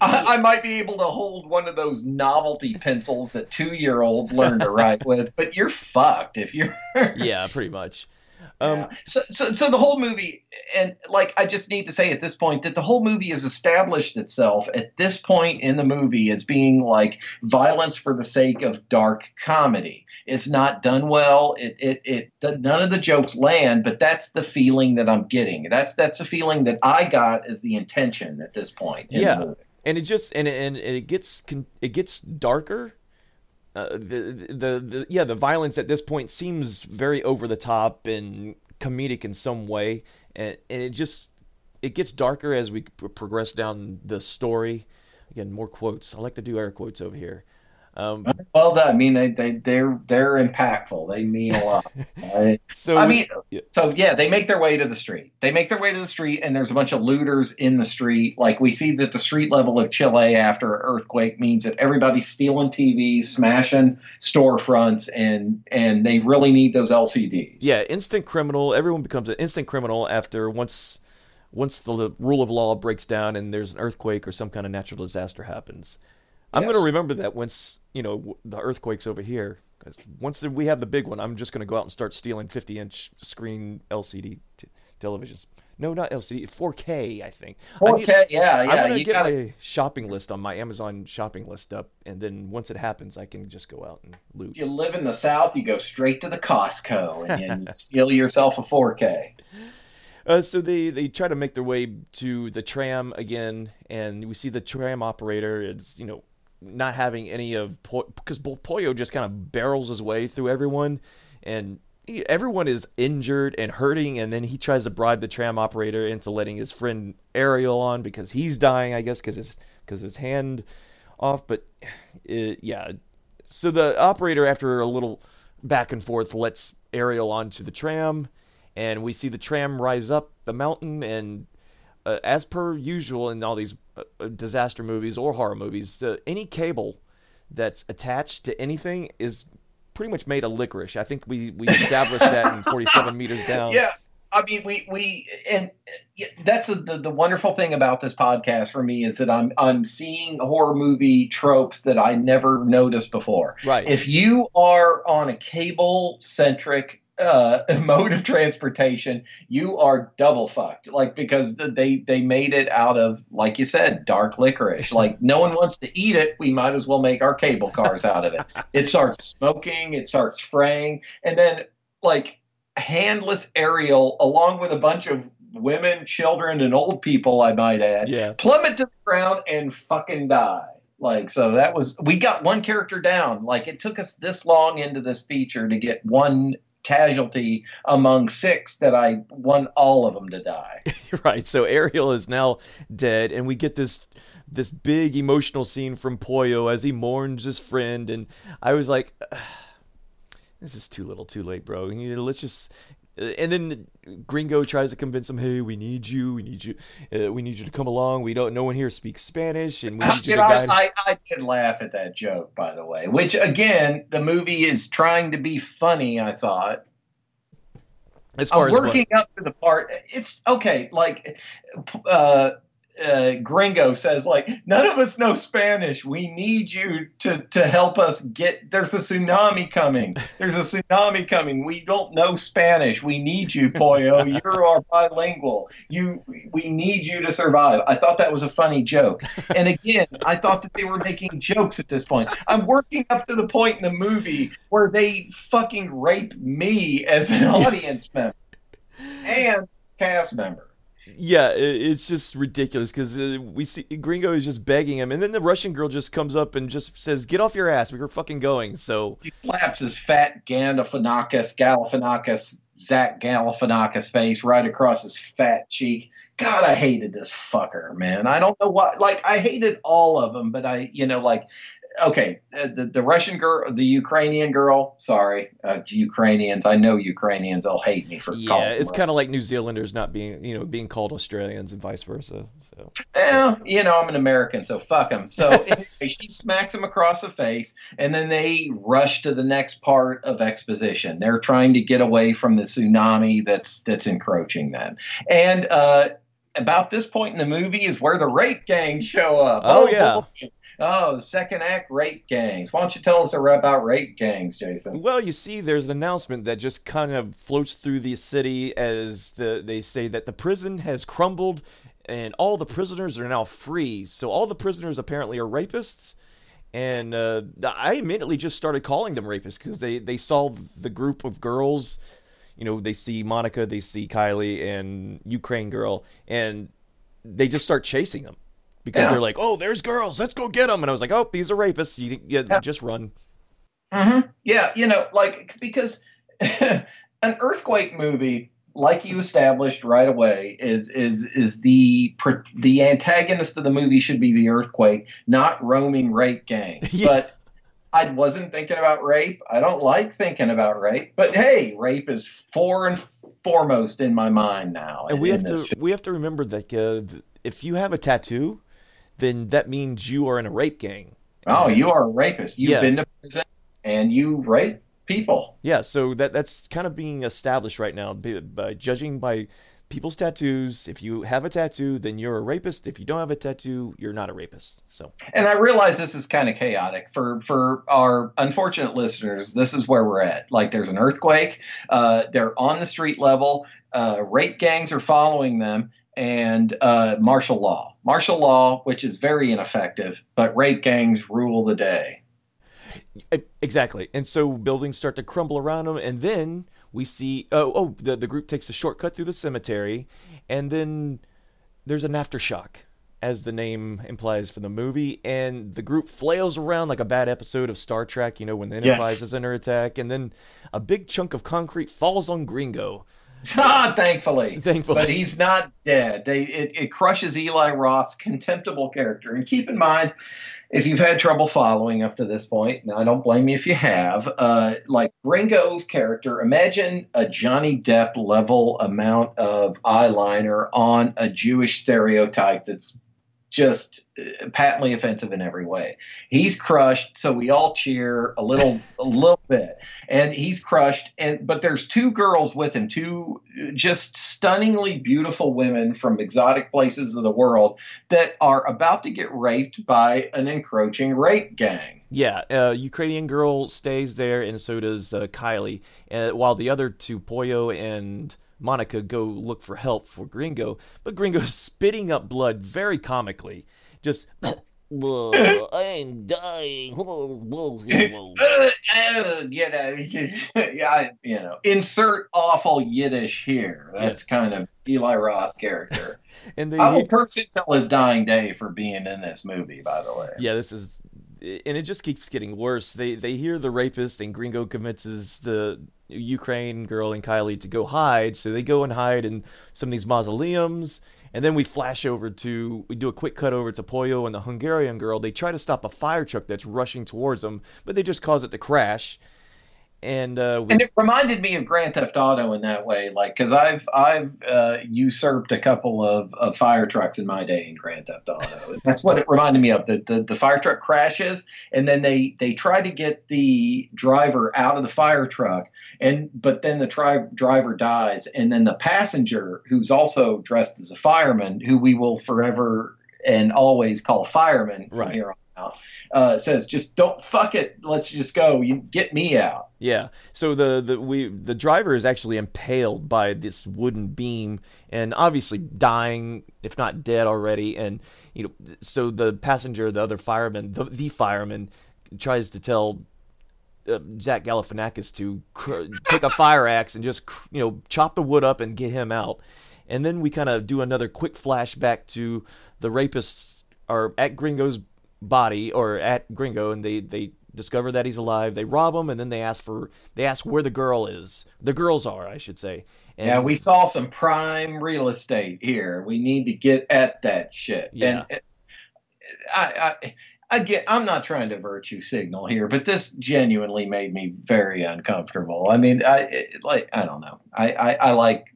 I might be able to hold one of those novelty pencils that 2-year-olds learn to write with, but you're fucked if you're... Yeah, pretty much. So the whole movie, and like I just need to say at this point that the whole movie has established itself at this point in the movie as being like violence for the sake of dark comedy. It's not done well. It none of the jokes land, but that's the feeling that I'm getting. That's the feeling that I got as the intention at this point in the movie. And it just it gets darker. The violence at this point seems very over the top and comedic in some way, and it gets darker as we progress down the story. Again, more quotes. I like to do air quotes over here. I mean, they're impactful. They mean a lot. Right? They make their way to the street. And there's a bunch of looters in the street. Like we see that the street level of Chile after an earthquake means that everybody's stealing TVs, smashing storefronts, and they really need those LCDs. Yeah, instant criminal. Everyone becomes an instant criminal after once the rule of law breaks down and there's an earthquake or some kind of natural disaster happens. I'm going to remember that once, you know, the earthquake's over here. Once we have the big one, I'm just going to go out and start stealing 50-inch screen LCD televisions. No, not LCD. 4K, I think. 4K, I'm going to get my shopping list on my Amazon shopping list up, and then once it happens, I can just go out and loot. If you live in the South, you go straight to the Costco and you steal yourself a 4K. So they try to make their way to the tram again, and we see the tram operator. It's, you know, not having any of because Pollo just kind of barrels his way through everyone, and everyone is injured and hurting, and then he tries to bribe the tram operator into letting his friend Ariel on because he's dying, I guess, because his hand off. But so the operator, after a little back and forth, lets Ariel onto the tram, and we see the tram rise up the mountain. And as per usual in all these disaster movies or horror movies, any cable that's attached to anything is pretty much made of licorice. I think we established that in 47 Meters Down. Yeah, I mean, and that's the wonderful thing about this podcast for me is that I'm seeing horror movie tropes that I never noticed before. Right. If you are on a cable centric mode of transportation, you are double fucked. Like, because they made it out of, like you said, dark licorice. Like, no one wants to eat it. We might as well make our cable cars out of it. It starts smoking. It starts fraying, and then like. Handless Ariel, along with a bunch of women, children, and old people, I might add, plummet to the ground and fucking die. Like, so that was, we got one character down. Like, it took us this long into this feature to get one casualty among six that I want all of them to die. Right. So Ariel is now dead, and we get this big emotional scene from Pollo as he mourns his friend. And I was like, this is too little, too late, bro. Let's just. And then Gringo tries to convince him, "Hey, we need you. We need you to come along. We don't. No one here speaks Spanish, and we need you." I did laugh at that joke, by the way. Which, again, the movie is trying to be funny. I thought. As far I'm as working what? Up to the part, it's okay. Like, Gringo says, like, none of us know Spanish. We need you to help us get, there's a tsunami coming. We don't know Spanish. We need you, Pollo. You are bilingual. We need you to survive. I thought that was a funny joke. And again, I thought that they were making jokes at this point. I'm working up to the point in the movie where they fucking rape me as an audience member and cast member. Yeah, it's just ridiculous because we see Gringo is just begging him, and then the Russian girl just comes up and just says, "Get off your ass! We were fucking going." So he slaps his fat Zach Galifianakis face right across his fat cheek. God, I hated this fucker, man. I don't know why. Like, I hated all of them, but I, like. Okay, the Russian girl, the Ukrainian girl, sorry, Ukrainians. I know Ukrainians, they'll hate me for calling. Yeah, it's kind of like New Zealanders not being, being called Australians and vice versa. So, I'm an American, so fuck them. So anyway, she smacks him across the face, and then they rush to the next part of exposition. They're trying to get away from the tsunami that's encroaching them. And about this point in the movie is where the rape gangs show up. Oh yeah. Boy. Oh, the second act, rape gangs. Why don't you tell us about rape gangs, Jason? Well, you see, there's an announcement that just kind of floats through the city as they say that the prison has crumbled and all the prisoners are now free. So all the prisoners apparently are rapists. And I immediately just started calling them rapists because they saw the group of girls. They see Monica, they see Kylie and Ukraine girl, and they just start chasing them. Because they're like, oh, there's girls. Let's go get them. And I was like, oh, these are rapists. You just run. Mm-hmm. Yeah, because an earthquake movie, like you established right away, is the antagonist of the movie should be the earthquake, not roaming rape gangs. Yeah. But I wasn't thinking about rape. I don't like thinking about rape. But hey, rape is foremost in my mind now. And we have to remember that if you have a tattoo, then that means you are in a rape gang. Oh, you are a rapist. You've been to prison and you rape people. Yeah, so that's kind of being established right now by judging by people's tattoos. If you have a tattoo, then you're a rapist. If you don't have a tattoo, you're not a rapist. So, and I realize this is kind of chaotic for our unfortunate listeners. This is where we're at. Like, there's an earthquake. They're on the street level. Rape gangs are following them. And martial law, which is very ineffective, but rape gangs rule the day. Exactly. And so buildings start to crumble around them. And then we see, the group takes a shortcut through the cemetery. And then there's an aftershock, as the name implies for the movie. And the group flails around like a bad episode of Star Trek, when the Enterprise is under attack. And then a big chunk of concrete falls on Gringo. Thankfully, but he's not dead. It crushes Eli Roth's contemptible character. And keep in mind, if you've had trouble following up to this point, and I don't blame you if you have, like Gringo's character, imagine a Johnny Depp level amount of eyeliner on a Jewish stereotype that's just patently offensive in every way. He's crushed, so we all cheer a little bit, and he's crushed. But there's two girls with him, two just stunningly beautiful women from exotic places of the world that are about to get raped by an encroaching rape gang. Yeah, Ukrainian girl stays there, and so does Kylie, while the other two, Poyo and Monica, go look for help for Gringo, but Gringo's spitting up blood very comically. Just, I'm dying. Insert awful Yiddish here. That's kind of Eli Roth's character. And I will curse him till his dying day for being in this movie, by the way. Yeah, this is, and it just keeps getting worse. They hear the rapist, and Gringo convinces the Ukraine girl and Kylie to go hide, so they go and hide in some of these mausoleums, and then we do a quick cut over to Poyo and the Hungarian girl. They try to stop a fire truck that's rushing towards them, but they just cause it to crash. And it reminded me of Grand Theft Auto in that way, like, because I've usurped a couple of fire trucks in my day in Grand Theft Auto. That's what it reminded me of. The fire truck crashes, and then they try to get the driver out of the fire truck, but then the driver dies, and then the passenger, who's also dressed as a fireman, who we will forever and always call fireman from here on out, says, just don't fuck it, let's just go, you get me out. Yeah, so the driver is actually impaled by this wooden beam, and obviously dying, if not dead already. And so the passenger, the other fireman, the fireman, tries to tell Zach Galifianakis to take a fire axe and just chop the wood up and get him out. And then we kind of do another quick flashback to the rapists are at Gringo's body, or at Gringo, and they discover that he's alive. They rob him, and then they ask where the girls are, I should say. And yeah, we saw some prime real estate here. We need to get at that shit. Yeah. And I'm not trying to virtue signal here, but this genuinely made me very uncomfortable. I mean, I don't know. I like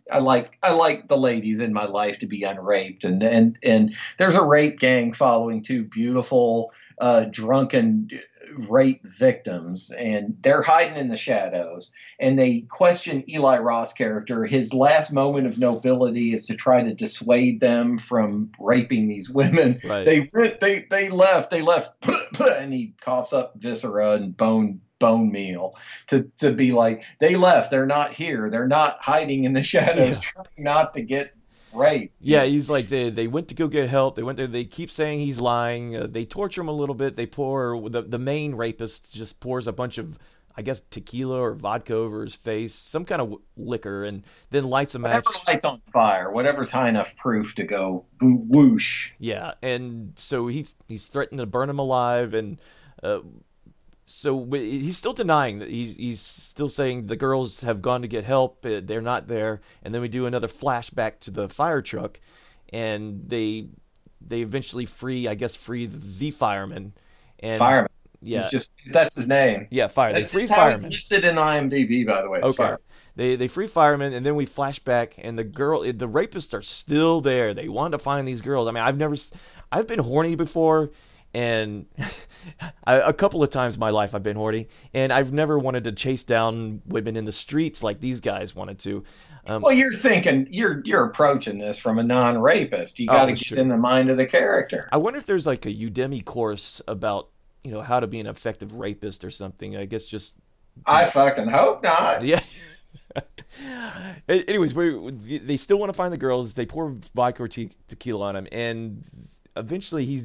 the ladies in my life to be unraped, and there's a rape gang following two beautiful drunken rape victims, and they're hiding in the shadows, and they question Eli Roth's character. His last moment of nobility is to try to dissuade them from raping these women. Right. They left, and he coughs up viscera and bone meal to be like, they left, they're not here, they're not hiding in the shadows trying not to get right. Yeah, he's like, they went to go get help. They went there. They keep saying he's lying. They torture him a little bit. They pour the main rapist just pours a bunch of, I guess, tequila or vodka over his face, some kind of liquor, and then lights a match. Whatever lights on fire, whatever's high enough proof to go whoosh. Yeah, and so he's threatened to burn him alive, and so he's still denying that. He's still saying the girls have gone to get help. They're not there. And then we do another flashback to the fire truck, and they eventually free the fireman. And fireman. Yeah, it's just, that's his name. Yeah, fire. They free fireman. It's listed in IMDb, by the way. Okay. Fire. They free fireman, and then we flashback, and the rapists are still there. They want to find these girls. I mean, I've been horny before. And a couple of times in my life I've been horny, and I've never wanted to chase down women in the streets like these guys wanted to. Well, you're thinking, you're approaching this from a non-rapist. You got to get in the mind of the character. I wonder if there's like a Udemy course about how to be an effective rapist or something. I guess just. I fucking hope not. Yeah. Anyways, they still want to find the girls. They pour vodka or tequila on him, and eventually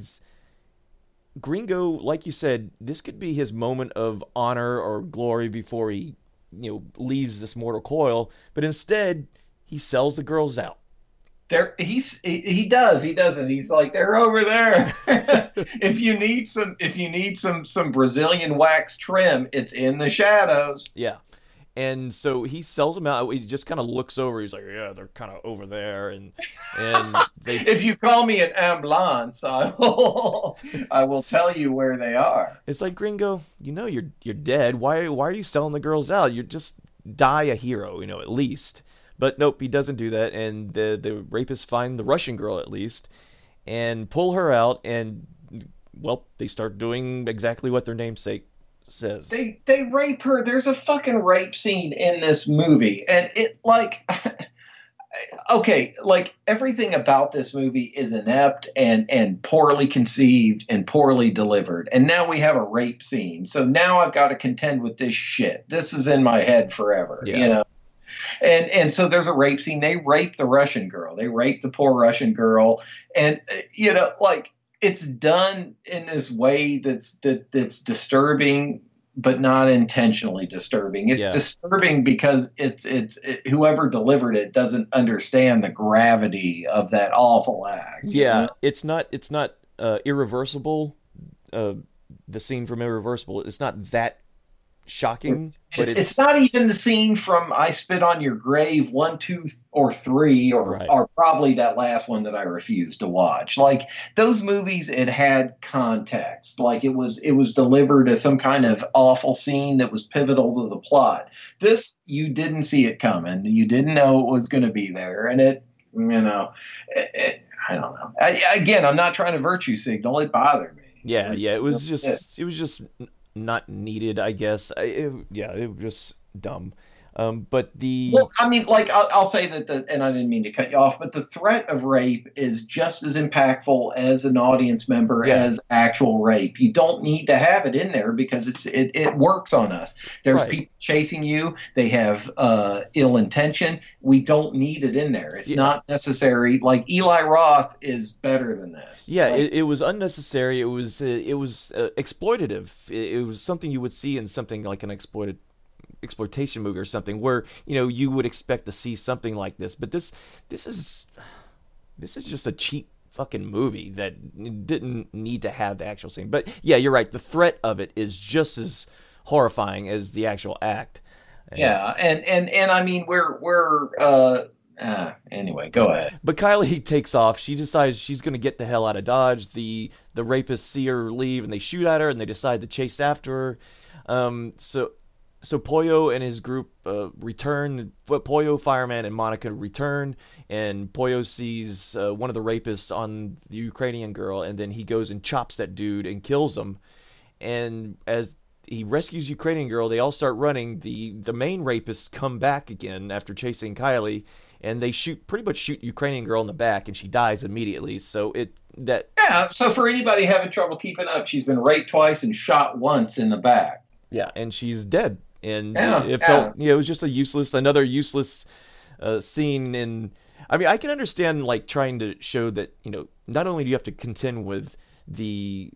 Gringo, like you said, this could be his moment of honor or glory before he, leaves this mortal coil. But instead, he sells the girls out. He doesn't. He's like, they're over there. If you need some Brazilian wax trim, it's in the shadows. Yeah. And so he sells them out. He just kind of looks over. He's like, yeah, they're kind of over there. And if you call me an ambulance, I will tell you where they are. It's like, Gringo, you're dead. Why are you selling the girls out? You just die a hero, at least. But nope, he doesn't do that. And the rapists find the Russian girl, at least. and pull her out, and, well, they start doing exactly what their namesake says. They rape her. There's a fucking rape scene in this movie, and it, like... Okay, like, everything about this movie is inept and poorly conceived and poorly delivered. And now we have a rape scene. So now I've got to contend with this shit. This is in my head forever, you know? And so there's a rape scene. They rape the Russian girl. They rape the poor Russian girl. And, you know, like, it's done in this way that's disturbing, but not intentionally disturbing. It's disturbing because it's whoever delivered it doesn't understand the gravity of that awful act. Yeah, you know? It's not irreversible. The scene from Irreversible, it's not that shocking. It's not even the scene from I Spit on Your Grave 1, 2, or 3, or probably that last one that I refused to watch. Like, those movies, it had context. Like, it was delivered as some kind of awful scene that was pivotal to the plot. This, you didn't see it coming. You didn't know it was going to be there, and it, you know, it, I don't know. Again, I'm not trying to virtue signal. It bothered me. Yeah, like, yeah. It was just not needed, I guess. It was just dumb. Well, I mean, like, I'll say that, and I didn't mean to cut you off, but the threat of rape is just as impactful as an audience member as actual rape. You don't need to have it in there because it works on us. There's people chasing you. They have ill intention. We don't need it in there. It's not necessary. Like, Eli Roth is better than this. Yeah, like, it was unnecessary. It was exploitative. It was something you would see in something like an exploitation movie or something, where, you know, you would expect to see something like this, but this is just a cheap fucking movie that didn't need to have the actual scene. But yeah, you're right, the threat of it is just as horrifying as the actual act. And I mean, anyway, go ahead. But Kylie takes off. She decides she's going to get the hell out of Dodge. The rapists see her leave, and they shoot at her, and they decide to chase after her. So Pollo and his group return. Pollo, Fireman, and Monica return, and Pollo sees one of the rapists on the Ukrainian girl, and then he goes and chops that dude and kills him. And as he rescues Ukrainian girl, they all start running. The main rapists come back again after chasing Kylie, and they pretty much shoot Ukrainian girl in the back, and she dies immediately. So for anybody having trouble keeping up, she's been raped twice and shot once in the back. Yeah, and she's dead. And it felt, it was just another useless scene. And I mean, I can understand, like, trying to show that, you know, not only do you have to contend with the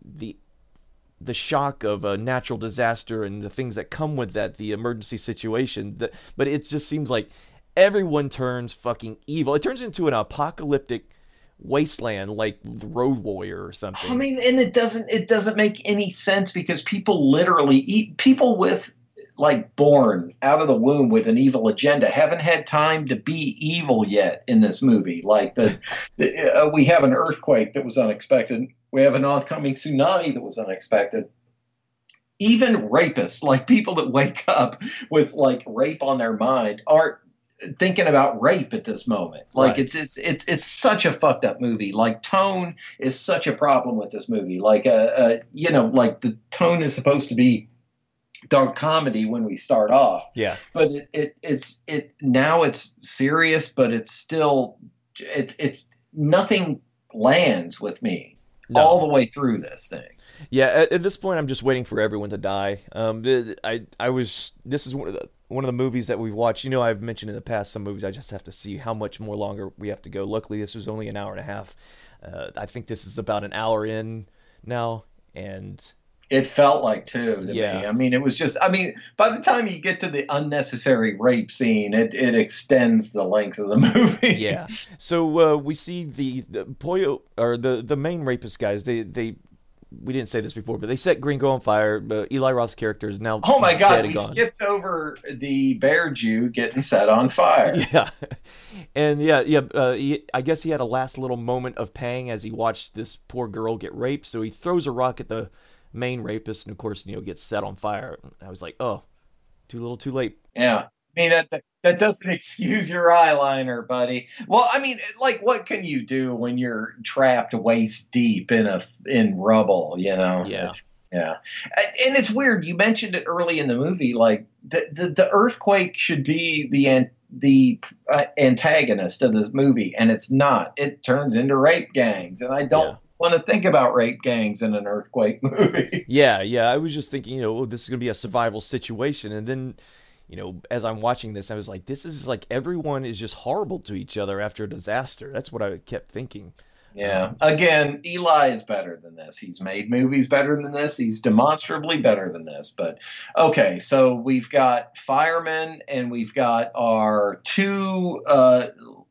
shock of a natural disaster and the things that come with that, the emergency situation, but it just seems like everyone turns fucking evil. It turns into an apocalyptic wasteland, like the Road Warrior or something. I mean, and it doesn't make any sense, because people literally eat people with, like, born out of the womb with an evil agenda haven't had time to be evil yet in this movie. Like, we have an earthquake that was unexpected. We have an oncoming tsunami that was unexpected. Even rapists, like, people that wake up with, like, rape on their mind aren't thinking about rape at this moment. Like, it's such a fucked up movie. Like, tone is such a problem with this movie. Like, you know, like, the tone is supposed to be dark comedy when we start off. Yeah. But it's now it's serious, but it's still, it's nothing lands with me all the way through this thing. Yeah. At this point, I'm just waiting for everyone to die. This is one of the movies that we've watched. You know, I've mentioned in the past some movies I just have to see how much more longer we have to go. Luckily, this was only an hour and a half. I think this is about an hour in now, and it felt like two to me. I mean, it was just, I mean, by the time you get to the unnecessary rape scene, it extends the length of the movie. Yeah. So we see the Pollo, or the main rapist guys, they we didn't say this before, but they set Gringo on fire. But Eli Roth's character is now dead. Oh my God, we skipped over the bear Jew getting set on fire. Yeah. I guess he had a last little moment of pang as he watched this poor girl get raped. So he throws a rock at the main rapist, and of course, you know, gets set on fire. I was like, oh, too little, too late. Yeah. I mean, that doesn't excuse your eyeliner, buddy. Well, I mean, like, what can you do when you're trapped waist deep in rubble, you know? Yeah. Yeah. And it's weird. You mentioned it early in the movie, like the earthquake should be the antagonist of this movie, and it's not. It turns into rape gangs, and I don't want to think about rape gangs in an earthquake movie. Yeah. I was just thinking, you know, this is going to be a survival situation, and then, you know, as I'm watching this, I was like, this is like everyone is just horrible to each other after a disaster. That's what I kept thinking. Yeah. Again, Eli is better than this. He's made movies better than this. He's demonstrably better than this. But okay, so we've got firemen and we've got our two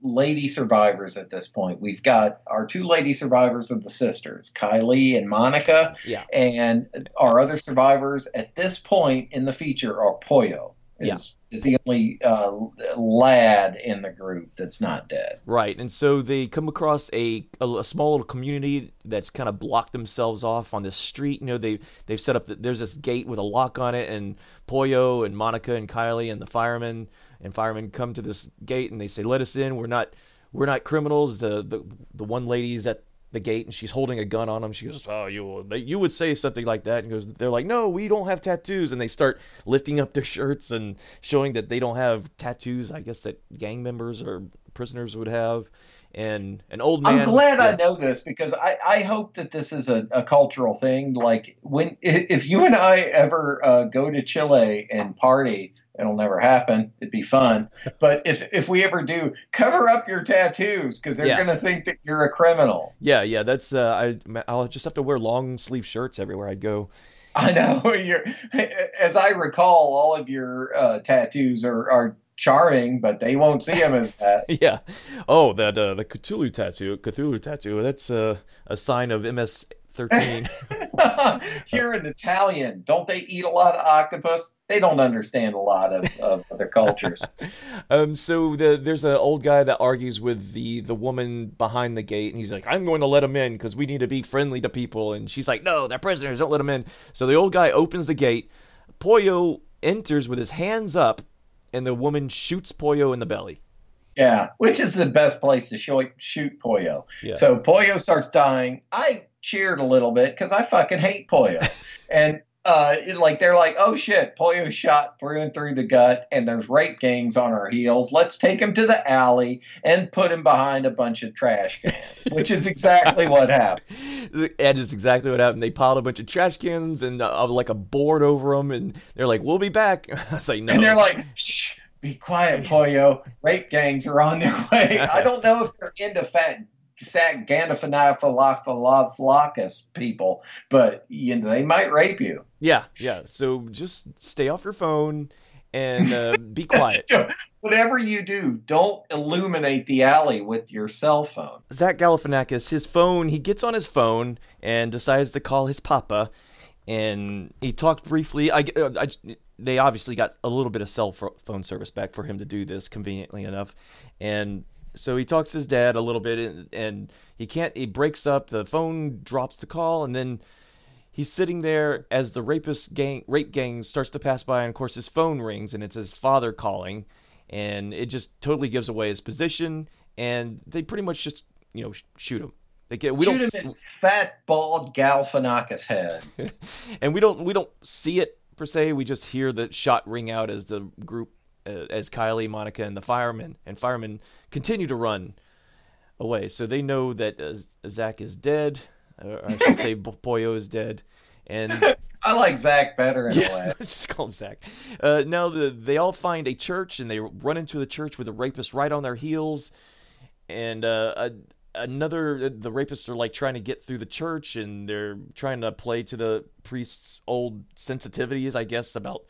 lady survivors at this point. We've got our two lady survivors of the sisters, Kylie and Monica. Yeah. And our other survivors at this point in the feature are Poyo. Is the only lad in the group that's not dead. Right, and so they come across a small little community that's kind of blocked themselves off on this street. You know, they've set up there's this gate with a lock on it, and Poyo and Monica and Kylie and the firemen come to this gate and they say, "Let us in. We're not criminals." The one lady's at the gate and she's holding a gun on them. She goes, "Oh, you would say something like that." And goes, they're like, "No, we don't have tattoos." And they start lifting up their shirts and showing that they don't have tattoos, I guess, that gang members or prisoners would have. And an old man. I'm glad I know this, because I hope that this is a cultural thing. Like, if you and I ever go to Chile and party, it'll never happen. It'd be fun. But if we ever do, cover up your tattoos, because they're going to think that you're a criminal. Yeah. That's I'll just have to wear long sleeve shirts everywhere I go. I know. As I recall, all of your tattoos are charming, but they won't see him as that. Yeah. Oh, that the Cthulhu tattoo, that's a sign of MS-13. Here in Italian, don't they eat a lot of octopus? They don't understand a lot of other cultures. So there's an old guy that argues with the woman behind the gate, and he's like, "I'm going to let him in because we need to be friendly to people." And she's like, "No, they're prisoners. Don't let them in." So the old guy opens the gate. Poyo enters with his hands up, and the woman shoots Poyo in the belly. Yeah, which is the best place to shoot Poyo. Yeah. So Poyo starts dying. I cheered a little bit because I fucking hate Poyo. And they're like, "Oh shit, Poyo shot through and through the gut, and there's rape gangs on our heels. Let's take him to the alley and put him behind a bunch of trash cans," which is exactly what happened. That is exactly what happened. They piled a bunch of trash cans and like a board over them, and they're like, "We'll be back." I was like, "No." And they're like, "Shh. Be quiet, Poyo. Rape gangs are on their way." I don't know if they're into fat sack Gandaphanaphalafalafalacus people, but you know, they might rape you. Yeah. So just stay off your phone and be quiet. Whatever you do, don't illuminate the alley with your cell phone. Zach Galifianakis, he gets on his phone and decides to call his papa. And he talked briefly. They obviously got a little bit of cell phone service back for him to do this, conveniently enough. And so he talks to his dad a little bit, and he breaks up. The phone drops the call, and then he's sitting there as the rape gang starts to pass by. And of course, his phone rings, and it's his father calling, and it just totally gives away his position. And they pretty much just, you know, shoot him. Shoot him in his fat, bald Galifianakis head. And we don't see it per se. We just hear the shot ring out as the group, as Kylie, Monica, and the firemen continue to run away. So they know that Zach is dead. Or I should say Poyo is dead. And I like Zach better in a way. Let's just call him Zach. Now they all find a church, and they run into the church with the rapists right on their heels. And the rapists are like trying to get through the church, and they're trying to play to the priest's old sensitivities, I guess, about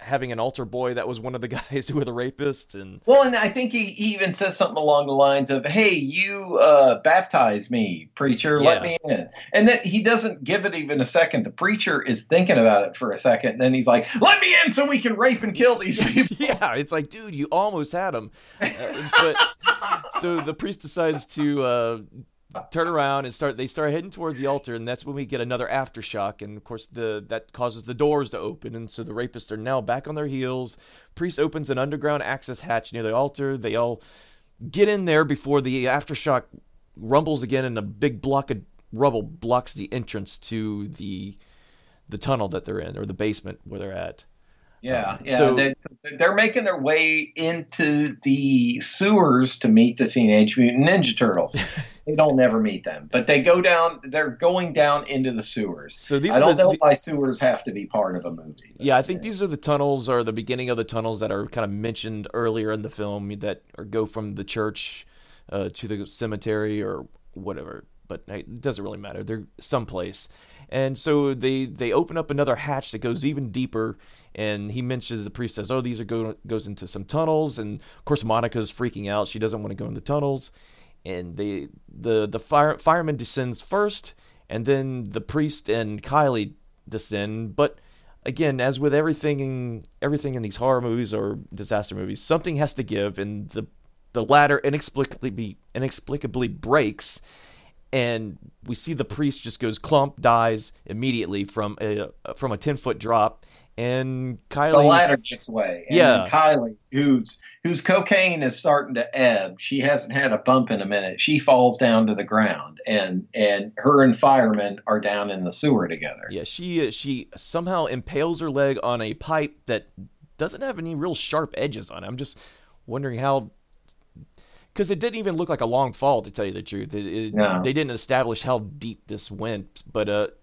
having an altar boy that was one of the guys who were the rapists. And I think he even says something along the lines of, "Hey, you baptize me, preacher, let me in." And then he doesn't give it even a second. The preacher is thinking about it for a second, and then he's like, "Let me in so we can rape and kill these people." Yeah, it's like, dude, you almost had him. But so the priest decides to turn around and start heading towards the altar, and that's when we get another aftershock, and of course that causes the doors to open, and so the rapists are now back on their heels. Priest opens an underground access hatch near the altar. They all get in there before the aftershock rumbles again, and a big block of rubble blocks the entrance to the tunnel that they're in, or the basement where they're at. Yeah. So they're making their way into the sewers to meet the Teenage Mutant Ninja Turtles. They don't never meet them, but they go down. They're going down into the sewers. So these I don't know why sewers have to be part of a movie. Yeah, I think these are the tunnels, or the beginning of the tunnels that are kind of mentioned earlier in the film, that go from the church to the cemetery or whatever. But it doesn't really matter. They're someplace. And so they open up another hatch that goes even deeper, and he mentions, the priest says, these are goes into some tunnels, and of course Monica's freaking out. She doesn't want to go in the tunnels, and the fireman descends first, and then the priest and Kylie descend. But again, as with everything in these horror movies or disaster movies, something has to give, and the ladder inexplicably breaks. And we see the priest just goes clump, dies immediately from a 10-foot drop, and Kylie, the ladder gets away. And yeah, Kylie, whose cocaine is starting to ebb, she hasn't had a bump in a minute. She falls down to the ground, and her and firemen are down in the sewer together. Yeah, she somehow impales her leg on a pipe that doesn't have any real sharp edges on it. I'm just wondering how. Because it didn't even look like a long fall, to tell you the truth. No. They didn't establish how deep this went. But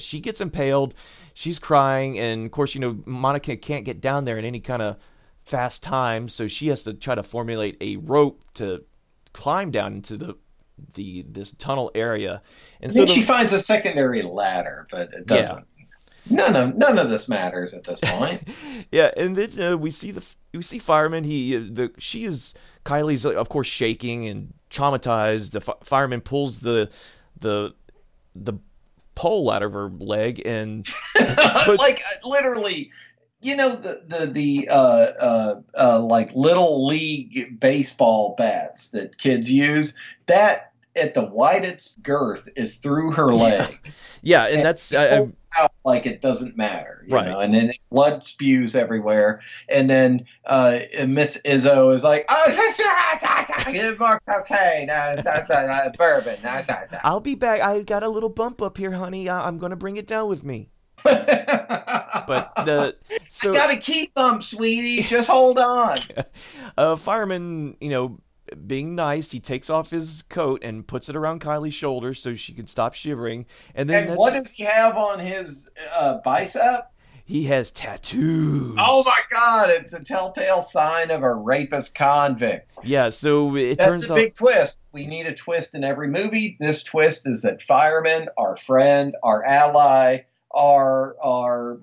she gets impaled. She's crying. And, of course, Monica can't get down there in any kind of fast time. So she has to try to formulate a rope to climb down into this tunnel area. And so she finds a secondary ladder, but it doesn't. Yeah. None of this matters at this point. Yeah, and then we see fireman. Kylie's of course shaking and traumatized. The fireman pulls the pole out of her leg and puts, like, literally. You know, the little league baseball bats that kids use, that at the widest girth is through her leg. Yeah, and that's out like it doesn't matter, you know? And then blood spews everywhere. And then Miss Izzo is like, give more cocaine, bourbon. I'll be back. I got a little bump up here, honey. I'm gonna bring it down with me. But I got a key bump, sweetie. Just hold on. Fireman, being nice, he takes off his coat and puts it around Kylie's shoulder so she can stop shivering. And then what does he have on his bicep? He has tattoos. Oh my God! It's a telltale sign of a rapist convict. Yeah, so that's a big twist. We need a twist in every movie. This twist is that firemen, our friend, our ally, our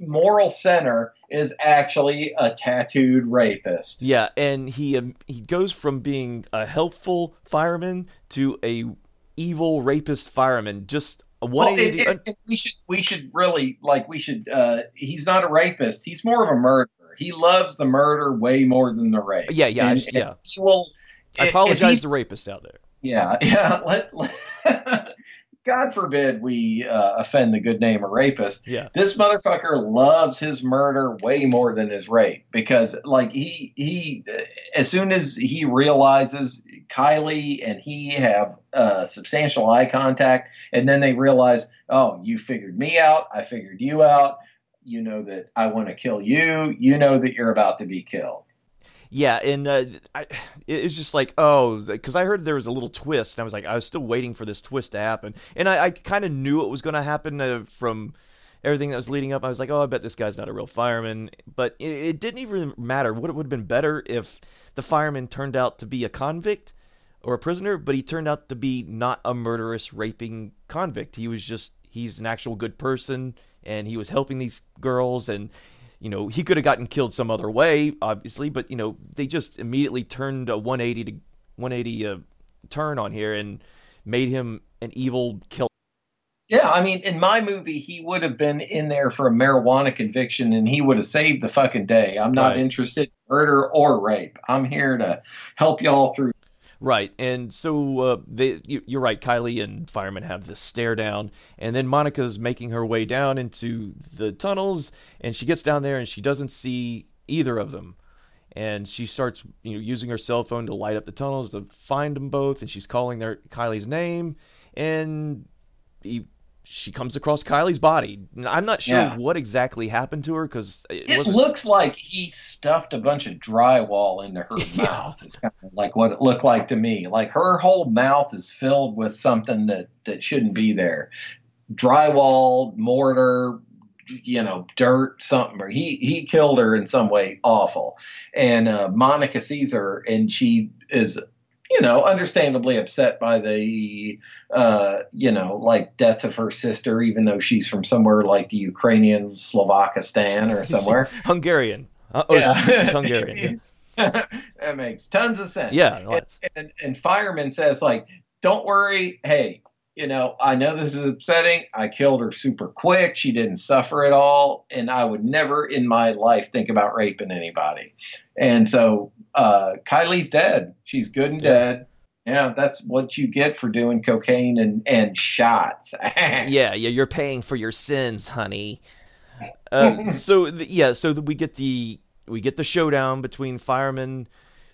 moral center, is actually a tattooed rapist. Yeah, and he goes from being a helpful fireman to a evil rapist fireman. Just a 180. We should he's not a rapist. He's more of a murderer. He loves the murder way more than the rape. Yeah. I apologize to rapists out there. Yeah. God forbid we offend the good name of rapist. Yeah. This motherfucker loves his murder way more than his rape, because he as soon as he realizes Kylie and he have substantial eye contact, and then they realize, oh, you figured me out, I figured you out, you know that I want to kill you, you know that you're about to be killed. Yeah, and it's just like, because I heard there was a little twist, and I was still waiting for this twist to happen. And I kind of knew it was going to happen from everything that was leading up. I was like, I bet this guy's not a real fireman. But it didn't even matter. What it would have been better if the fireman turned out to be a convict or a prisoner, but he turned out to be not a murderous, raping convict. He's an actual good person, and he was helping these girls, and he could have gotten killed some other way, obviously, but, they just immediately turned a 180 turn on here and made him an evil killer. Yeah, I mean, in my movie, he would have been in there for a marijuana conviction, and he would have saved the fucking day. I'm not interested in murder or rape. I'm here to help y'all through. Right, and so you're right, Kylie and Fireman have this stare down, and then Monica's making her way down into the tunnels, and she gets down there and she doesn't see either of them. And she starts, you know, using her cell phone to light up the tunnels to find them both, and she's calling Kylie's name, and she comes across Kylie's body. I'm not sure what exactly happened to her, because it looks like he stuffed a bunch of drywall into her mouth. It's kind of like what it looked like to me. Like her whole mouth is filled with something that shouldn't be there. Drywall, mortar, you know, dirt, something. Or he killed her in some way awful. And Monica sees her, and she is, you know, understandably upset by the, you know, like death of her sister, even though she's from somewhere like the Ukrainian Slovakistan or somewhere. Hungarian. She's Hungarian. Yeah. That makes tons of sense. Yeah. And Fireman says, like, don't worry. Hey, you know, I know this is upsetting. I killed her super quick. She didn't suffer at all. And I would never in my life think about raping anybody. And so Kylie's dead. She's good and dead. Yeah, that's what you get for doing cocaine and shots. You're paying for your sins, honey. So we get the showdown between Fireman,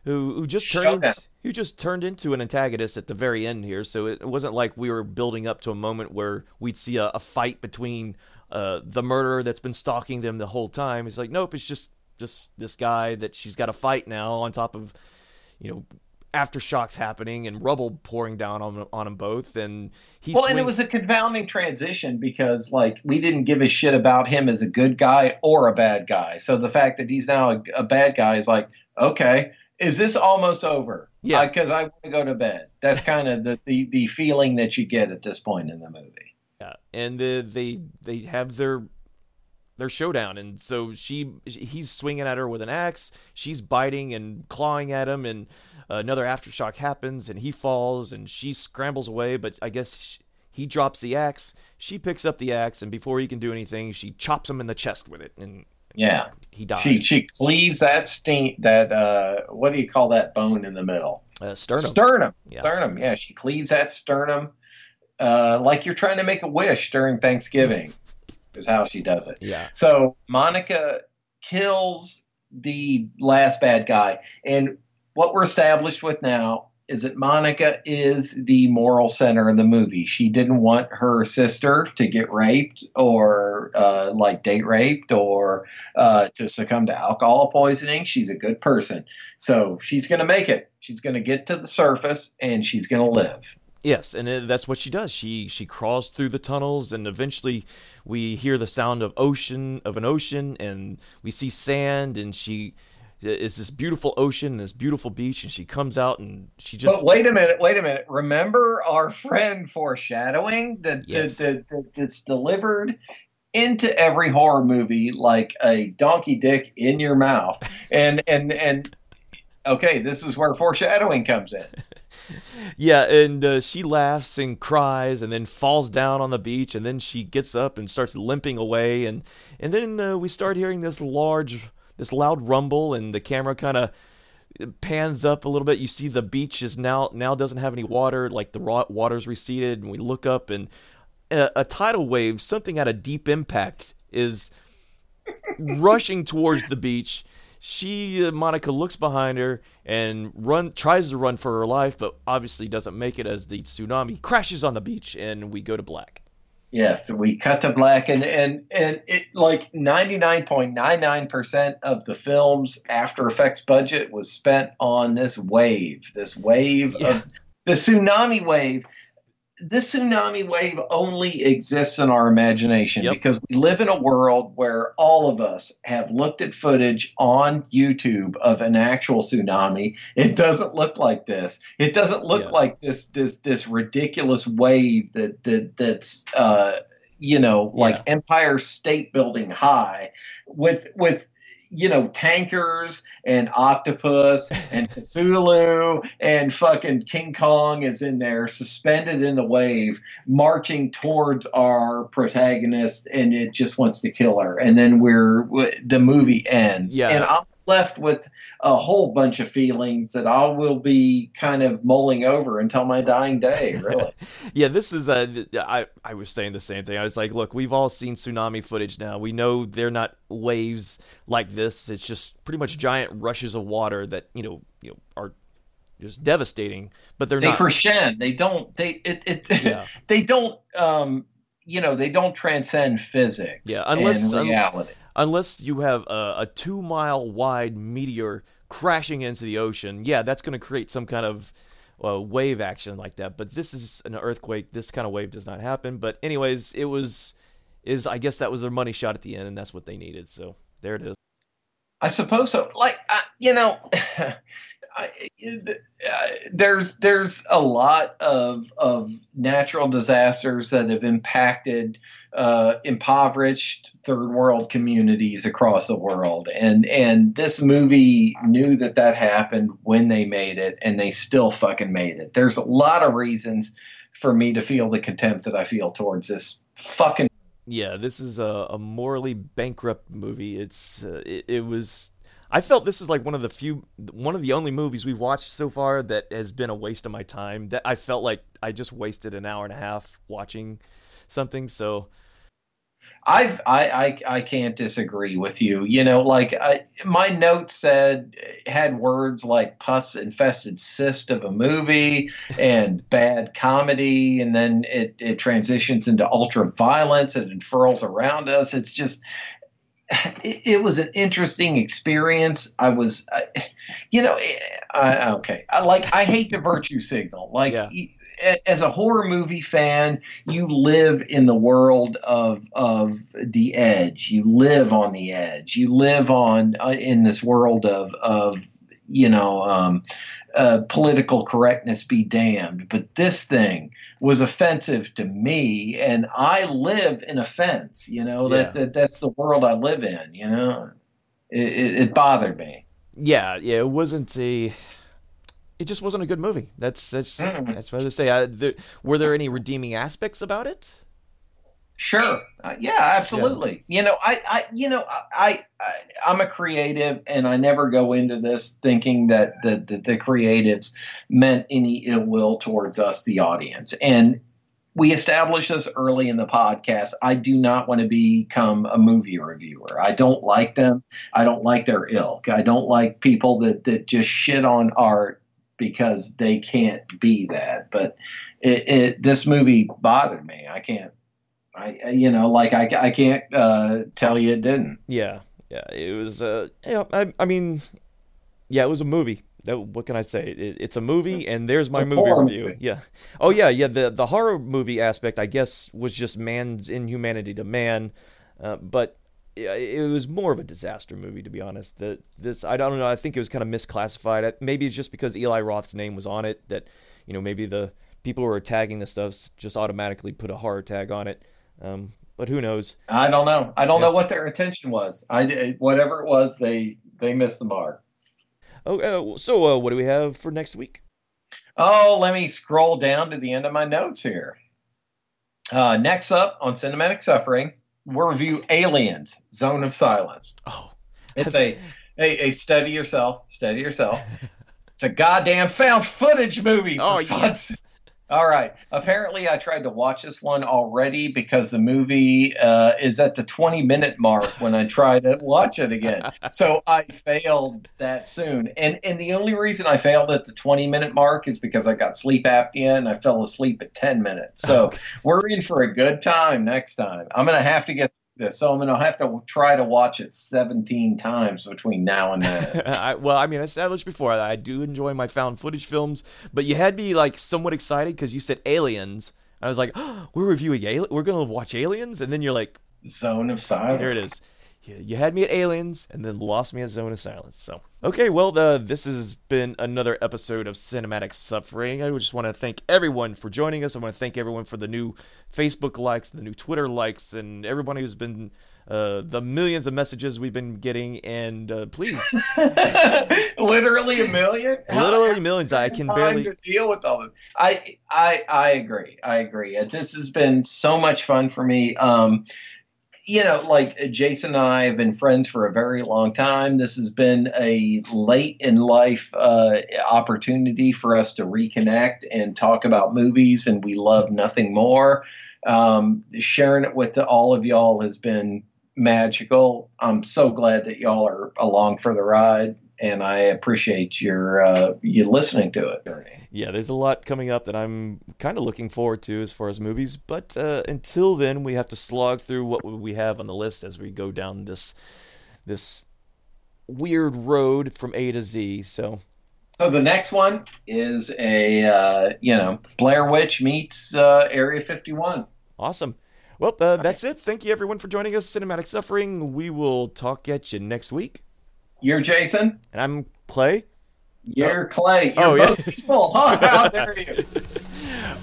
who just turned into an antagonist at the very end here. So it wasn't like we were building up to a moment where we'd see a fight between the murderer that's been stalking them the whole time. It's like, nope, it's just this guy that she's got to fight now, on top of, you know, aftershocks happening and rubble pouring down on them both. And and it was a confounding transition, because like we didn't give a shit about him as a good guy or a bad guy. So the fact that he's now a bad guy is like, okay, is this almost over? Yeah, because I want to go to bed. That's kind of the feeling that you get at this point in the movie. Yeah, and they have their showdown, and so he's swinging at her with an axe. She's biting and clawing at him, and another aftershock happens, and he falls, and she scrambles away. But I guess he drops the axe. She picks up the axe, and before he can do anything, she chops him in the chest with it, and he dies. She cleaves what do you call that bone in the middle? Sternum. Yeah. Sternum. Yeah, she cleaves that sternum like you're trying to make a wish during Thanksgiving. Is how she does it. Yeah. So Monica kills the last bad guy, and what we're established with now is that Monica is the moral center of the movie. She didn't want her sister to get raped or date raped or to succumb to alcohol poisoning. She's a good person, so she's going to make it. She's going to get to the surface, and she's going to live. Yes, and that's what she does. She crawls through the tunnels, and eventually we hear the sound of an ocean, and we see sand, and she is this beautiful ocean, this beautiful beach, and she comes out, and she just. But wait a minute! Remember our friend foreshadowing that's delivered into every horror movie like a donkey dick in your mouth, and okay, this is where foreshadowing comes in. Yeah, and she laughs and cries and then falls down on the beach, and then she gets up and starts limping away, and then we start hearing this loud rumble, and the camera kind of pans up a little bit. You see the beach is now doesn't have any water, like the water's receded, and we look up, and a tidal wave, something out of Deep Impact, is rushing towards the beach. Monica looks behind her and tries to run for her life, but obviously doesn't make it as the tsunami crashes on the beach, and we go to black. Yes, we cut to black, and it, like 99.99% of the film's After Effects budget was spent on this tsunami wave. This tsunami wave only exists in our imagination because we live in a world where all of us have looked at footage on YouTube of an actual tsunami. It doesn't look like this. It doesn't look like this ridiculous wave that's Empire State Building high with you know, tankers and octopus and Cthulhu and fucking King Kong is in there, suspended in the wave, marching towards our protagonist, and it just wants to kill her. And then the movie ends. Yeah. And I'm left with a whole bunch of feelings that I will be kind of mulling over until my dying day, really. Yeah, this is I was saying the same thing. I was like, look, we've all seen tsunami footage now. We know they're not waves like this. It's just pretty much giant rushes of water that, you know are just devastating, but they're not. They don't transcend physics. Yeah, and reality. Unless you have a 2 mile wide meteor crashing into the ocean, yeah, that's going to create some kind of wave action like that. But this is an earthquake. This kind of wave does not happen. But anyways, I guess that was their money shot at the end, and that's what they needed. So there it is. I suppose so. Like there's a lot of natural disasters that have impacted impoverished third world communities across the world, and this movie knew that happened when they made it, and they still fucking made it. There's a lot of reasons for me to feel the contempt that I feel towards this fucking. Yeah, this is a morally bankrupt movie. I felt this is like one of the only movies we've watched so far that has been a waste of my time. That I felt like I just wasted an hour and a half watching something. So I can't disagree with you. My notes had words like pus infested cyst of a movie and bad comedy. And then it transitions into ultra violence and unfurls around us. It's just, it was an interesting experience. I hate the virtue signal. As a horror movie fan, you live in the world of the edge. You live on the edge. You live in this world of political correctness be damned. But this thing was offensive to me, and I live in offense. That's the world I live in. It bothered me. Yeah, it wasn't It just wasn't a good movie. That's what I was saying. Were there any redeeming aspects about it? Sure. Yeah, absolutely. Yeah. I'm a creative, and I never go into this thinking that the creatives meant any ill will towards us, the audience. And we established this early in the podcast. I do not want to become a movie reviewer. I don't like them. I don't like their ilk. I don't like people that just shit on art because they can't be that. But this movie bothered me. I can't tell you it didn't. Yeah. It was it was a movie. What can I say? It's a movie, and there's my movie review. Movie. Yeah. Oh yeah. The horror movie aspect, I guess, was just man's inhumanity to man. But it was more of a disaster movie, to be honest. I don't know. I think it was kind of misclassified. Maybe it's just because Eli Roth's name was on it that, maybe the people who are tagging this stuff just automatically put a horror tag on it. But who knows? I don't know. I don't know what their intention was. Whatever it was, they missed the mark. Oh, so what do we have for next week? Oh, let me scroll down to the end of my notes here. Next up on Cinematic Suffering, we'll review Aliens: Zone of Silence. Oh, it's a study yourself. It's a goddamn found footage movie. Oh yes. All right. Apparently, I tried to watch this one already because the movie is at the 20-minute mark when I tried to watch it again. So I failed that soon. And the only reason I failed at the 20-minute mark is because I got sleep apnea and I fell asleep at 10 minutes. So we're in for a good time next time. I'm going to have to get this. So I'm going to have to try to watch it 17 times between now and then. I established before, I do enjoy my found footage films, but you had me like somewhat excited because you said Aliens. I was like, oh, we're reviewing Aliens? We're going to watch Aliens? And then you're like, Zone of Silence. There it is. You had me at Aliens and then lost me at Zone of Silence. So, okay, well, this has been another episode of Cinematic Suffering. I just want to thank everyone for joining us. I want to thank everyone for the new Facebook likes, the new Twitter likes, and everybody who's been the millions of messages we've been getting. And please, literally a million. Literally millions. I can barely deal with all of them. I agree. This has been so much fun for me. you know, like Jason and I have been friends for a very long time. This has been a late in life opportunity for us to reconnect and talk about movies, and we love nothing more. Sharing it with all of y'all has been magical. I'm so glad that y'all are along for the ride, and I appreciate you listening to it. Yeah, there's a lot coming up that I'm kind of looking forward to as far as movies, but until then, we have to slog through what we have on the list as we go down this weird road from A to Z. So the next one is a Blair Witch meets Area 51. Awesome. Well, that's it. Thank you, everyone, for joining us. Cinematic Suffering. We will talk at you next week. You're Jason. And I'm Clay. You're Clay. You're both people. Oh, how dare you?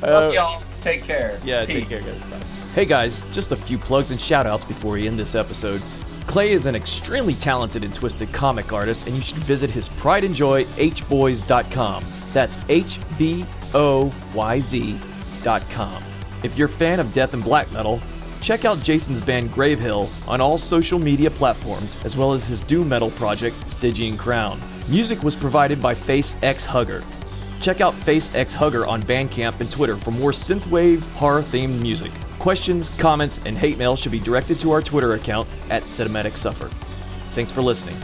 Love y'all. Take care. Yeah, peace. Take care, guys. Bye. Hey, guys, just a few plugs and shout-outs before we end this episode. Clay is an extremely talented and twisted comic artist, and you should visit his pride and joy, hboys.com. That's hboyz.com. If you're a fan of death and black metal, check out Jason's band Gravehill on all social media platforms, as well as his doom metal project, Stygian Crown. Music was provided by Face X Hugger. Check out Face X Hugger on Bandcamp and Twitter for more synthwave horror-themed music. Questions, comments, and hate mail should be directed to our Twitter account @CinematicSuffer. Thanks for listening.